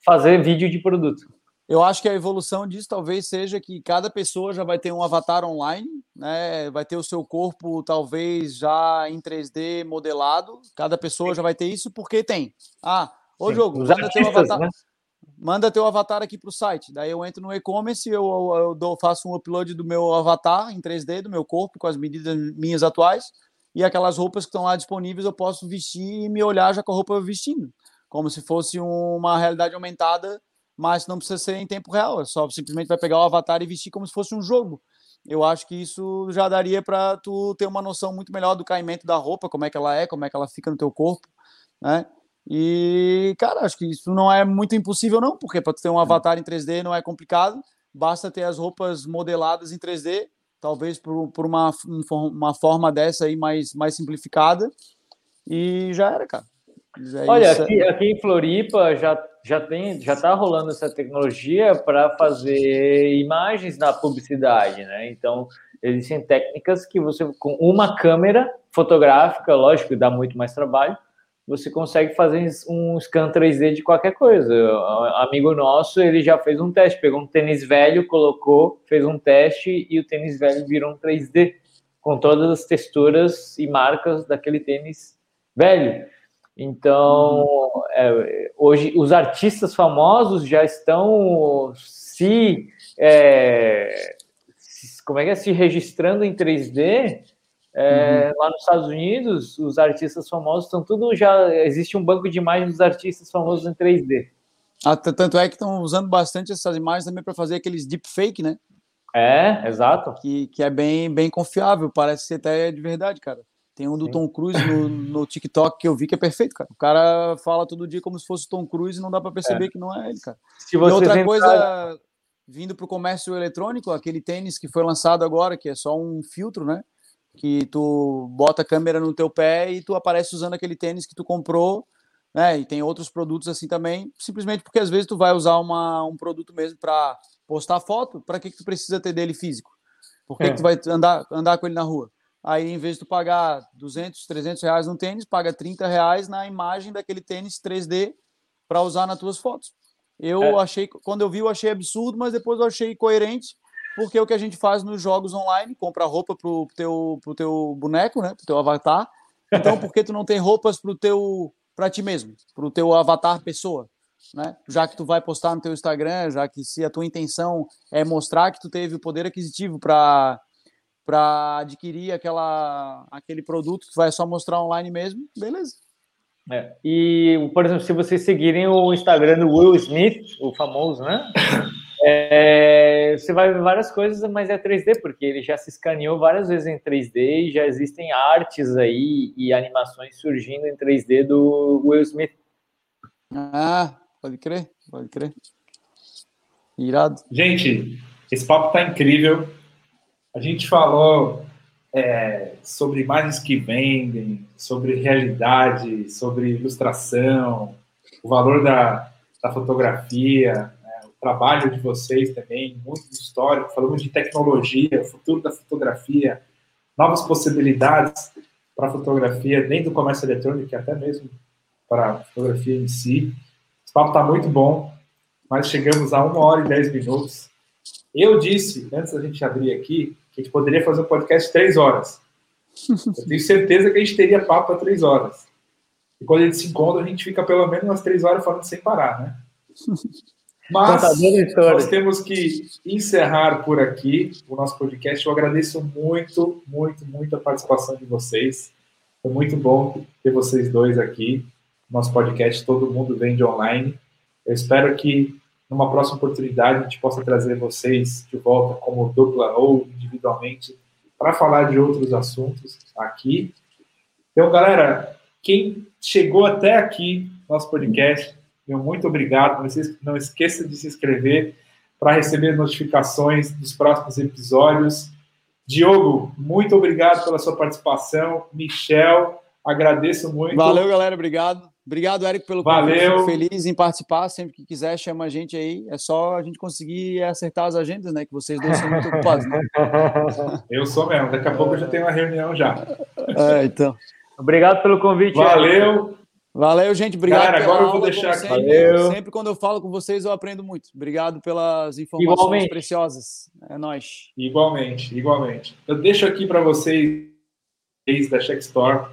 fazer vídeo de produto. Eu acho que a evolução disso talvez seja que cada pessoa já vai ter um avatar online, né? Vai ter o seu corpo talvez já em 3D modelado. Cada pessoa já vai ter isso porque tem. Ô Diogo, manda teu avatar, né? Manda teu avatar aqui para o site. Daí eu entro no e-commerce, eu faço um upload do meu avatar em 3D, do meu corpo, com as medidas minhas atuais. E aquelas roupas que estão lá disponíveis eu posso vestir e me olhar já com a roupa eu vestindo. Como se fosse uma realidade aumentada, mas não precisa ser em tempo real, só simplesmente vai pegar o avatar e vestir como se fosse um jogo. Eu acho que isso já daria para tu ter uma noção muito melhor do caimento da roupa, como é que ela é, como é que ela fica no teu corpo, né? E, cara, acho que isso não é muito impossível não, porque para tu ter um avatar em 3D não é complicado, basta ter as roupas modeladas em 3D, talvez por uma forma dessa aí mais simplificada, e já era, cara. Olha, aqui em Floripa já está rolando essa tecnologia para fazer imagens na publicidade, né? Então, existem técnicas que você, com uma câmera fotográfica, lógico, dá muito mais trabalho, você consegue fazer um scan 3D de qualquer coisa. Um amigo nosso, ele já fez um teste, pegou um tênis velho, colocou, fez um teste e o tênis velho virou um 3D, com todas as texturas e marcas daquele tênis velho. Então, hoje, os artistas famosos já estão se registrando em 3D. Lá nos Estados Unidos, os artistas famosos estão tudo já... Existe um banco de imagens dos artistas famosos em 3D. Tanto é que estão usando bastante essas imagens também para fazer aqueles deepfake, né? Exato. Que é bem, bem confiável, parece ser até de verdade, cara. Tem um do Tom Cruise no TikTok que eu vi que é perfeito, cara. O cara fala todo dia como se fosse o Tom Cruise e não dá para perceber que não é ele, cara. E outra coisa, vindo para o comércio eletrônico, aquele tênis que foi lançado agora, que é só um filtro, né? Que tu bota a câmera no teu pé e tu aparece usando aquele tênis que tu comprou, né? E tem outros produtos assim também, simplesmente porque às vezes tu vai usar um produto mesmo para postar foto, para que tu precisa ter dele físico? Por que tu vai andar com ele na rua? Aí, em vez de tu pagar 200, 300 reais num tênis, paga 30 reais na imagem daquele tênis 3D para usar nas tuas fotos. Eu achei, quando eu vi, eu achei absurdo, mas depois eu achei coerente, porque é o que a gente faz nos jogos online, compra roupa pro teu boneco, né? Pro teu avatar. Então, por que tu não tem roupas para ti mesmo, pro teu avatar pessoa, né? Já que tu vai postar no teu Instagram, já que se a tua intenção é mostrar que tu teve o poder aquisitivo para adquirir aquele produto, que vai só mostrar online mesmo, beleza. E, por exemplo, se vocês seguirem o Instagram do Will Smith, o famoso, né? Você vai ver várias coisas, mas é 3D, porque ele já se escaneou várias vezes em 3D e já existem artes aí e animações surgindo em 3D do Will Smith. Pode crer. Irado. Gente, esse papo tá incrível. A gente falou sobre imagens que vendem, sobre realidade, sobre ilustração, o valor da fotografia, né, o trabalho de vocês também, muito histórico. Falamos de tecnologia, futuro da fotografia, novas possibilidades para a fotografia, nem do comércio eletrônico, até mesmo para a fotografia em si. Esse papo está muito bom, mas chegamos a 1h10. Eu disse, antes da gente abrir aqui, que a gente poderia fazer um podcast de 3 horas. Eu tenho certeza que a gente teria papo a 3 horas. E quando a gente se encontra, a gente fica pelo menos umas 3 horas falando sem parar, né? Mas nós temos que encerrar por aqui o nosso podcast. Eu agradeço muito, muito, muito a participação de vocês. Foi muito bom ter vocês dois aqui. Nosso podcast Todo Mundo Vende Online. Eu espero que numa próxima oportunidade a gente possa trazer vocês de volta como dupla ou individualmente para falar de outros assuntos aqui. Então, galera, quem chegou até aqui nosso podcast, meu muito obrigado. Não esqueça de se inscrever para receber notificações dos próximos episódios. Diogo, muito obrigado pela sua participação. Michel, agradeço muito. Valeu, galera. Obrigado. Obrigado, Érico, pelo convite. Fico feliz em participar. Sempre que quiser, chama a gente aí. É só a gente conseguir acertar as agendas, né? Que vocês dois são muito ocupados, né? Eu sou mesmo. Daqui a pouco eu já tenho uma reunião já. É, então. Obrigado pelo convite. Valeu. Érico. Valeu, gente. Obrigado. Cara, agora eu vou deixar aqui. Valeu. Sempre quando eu falo com vocês, eu aprendo muito. Obrigado pelas informações preciosas. É nóis. Igualmente. Eu deixo aqui para vocês da Check Store,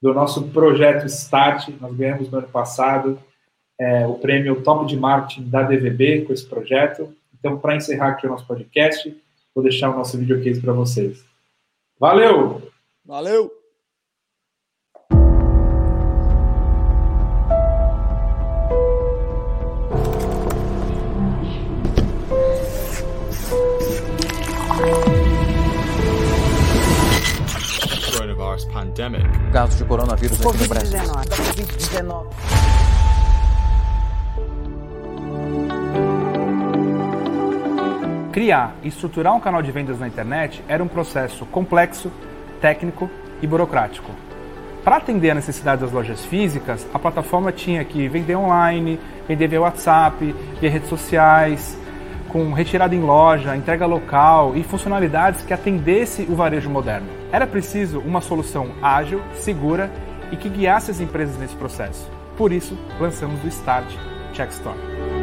do nosso projeto Start. Nós ganhamos no ano passado o prêmio Top de Marketing da DVB com esse projeto. Então, para encerrar aqui o nosso podcast, vou deixar o nosso videocase para vocês. Valeu! Valeu! Pandemic. Casos de coronavírus aqui no Brasil. Covid-19. Criar e estruturar um canal de vendas na internet era um processo complexo, técnico e burocrático. Para atender a necessidade das lojas físicas, a plataforma tinha que vender online, vender via WhatsApp, via redes sociais, com retirada em loja, entrega local e funcionalidades que atendesse o varejo moderno. Era preciso uma solução ágil, segura e que guiasse as empresas nesse processo. Por isso, lançamos o Start CheckStore.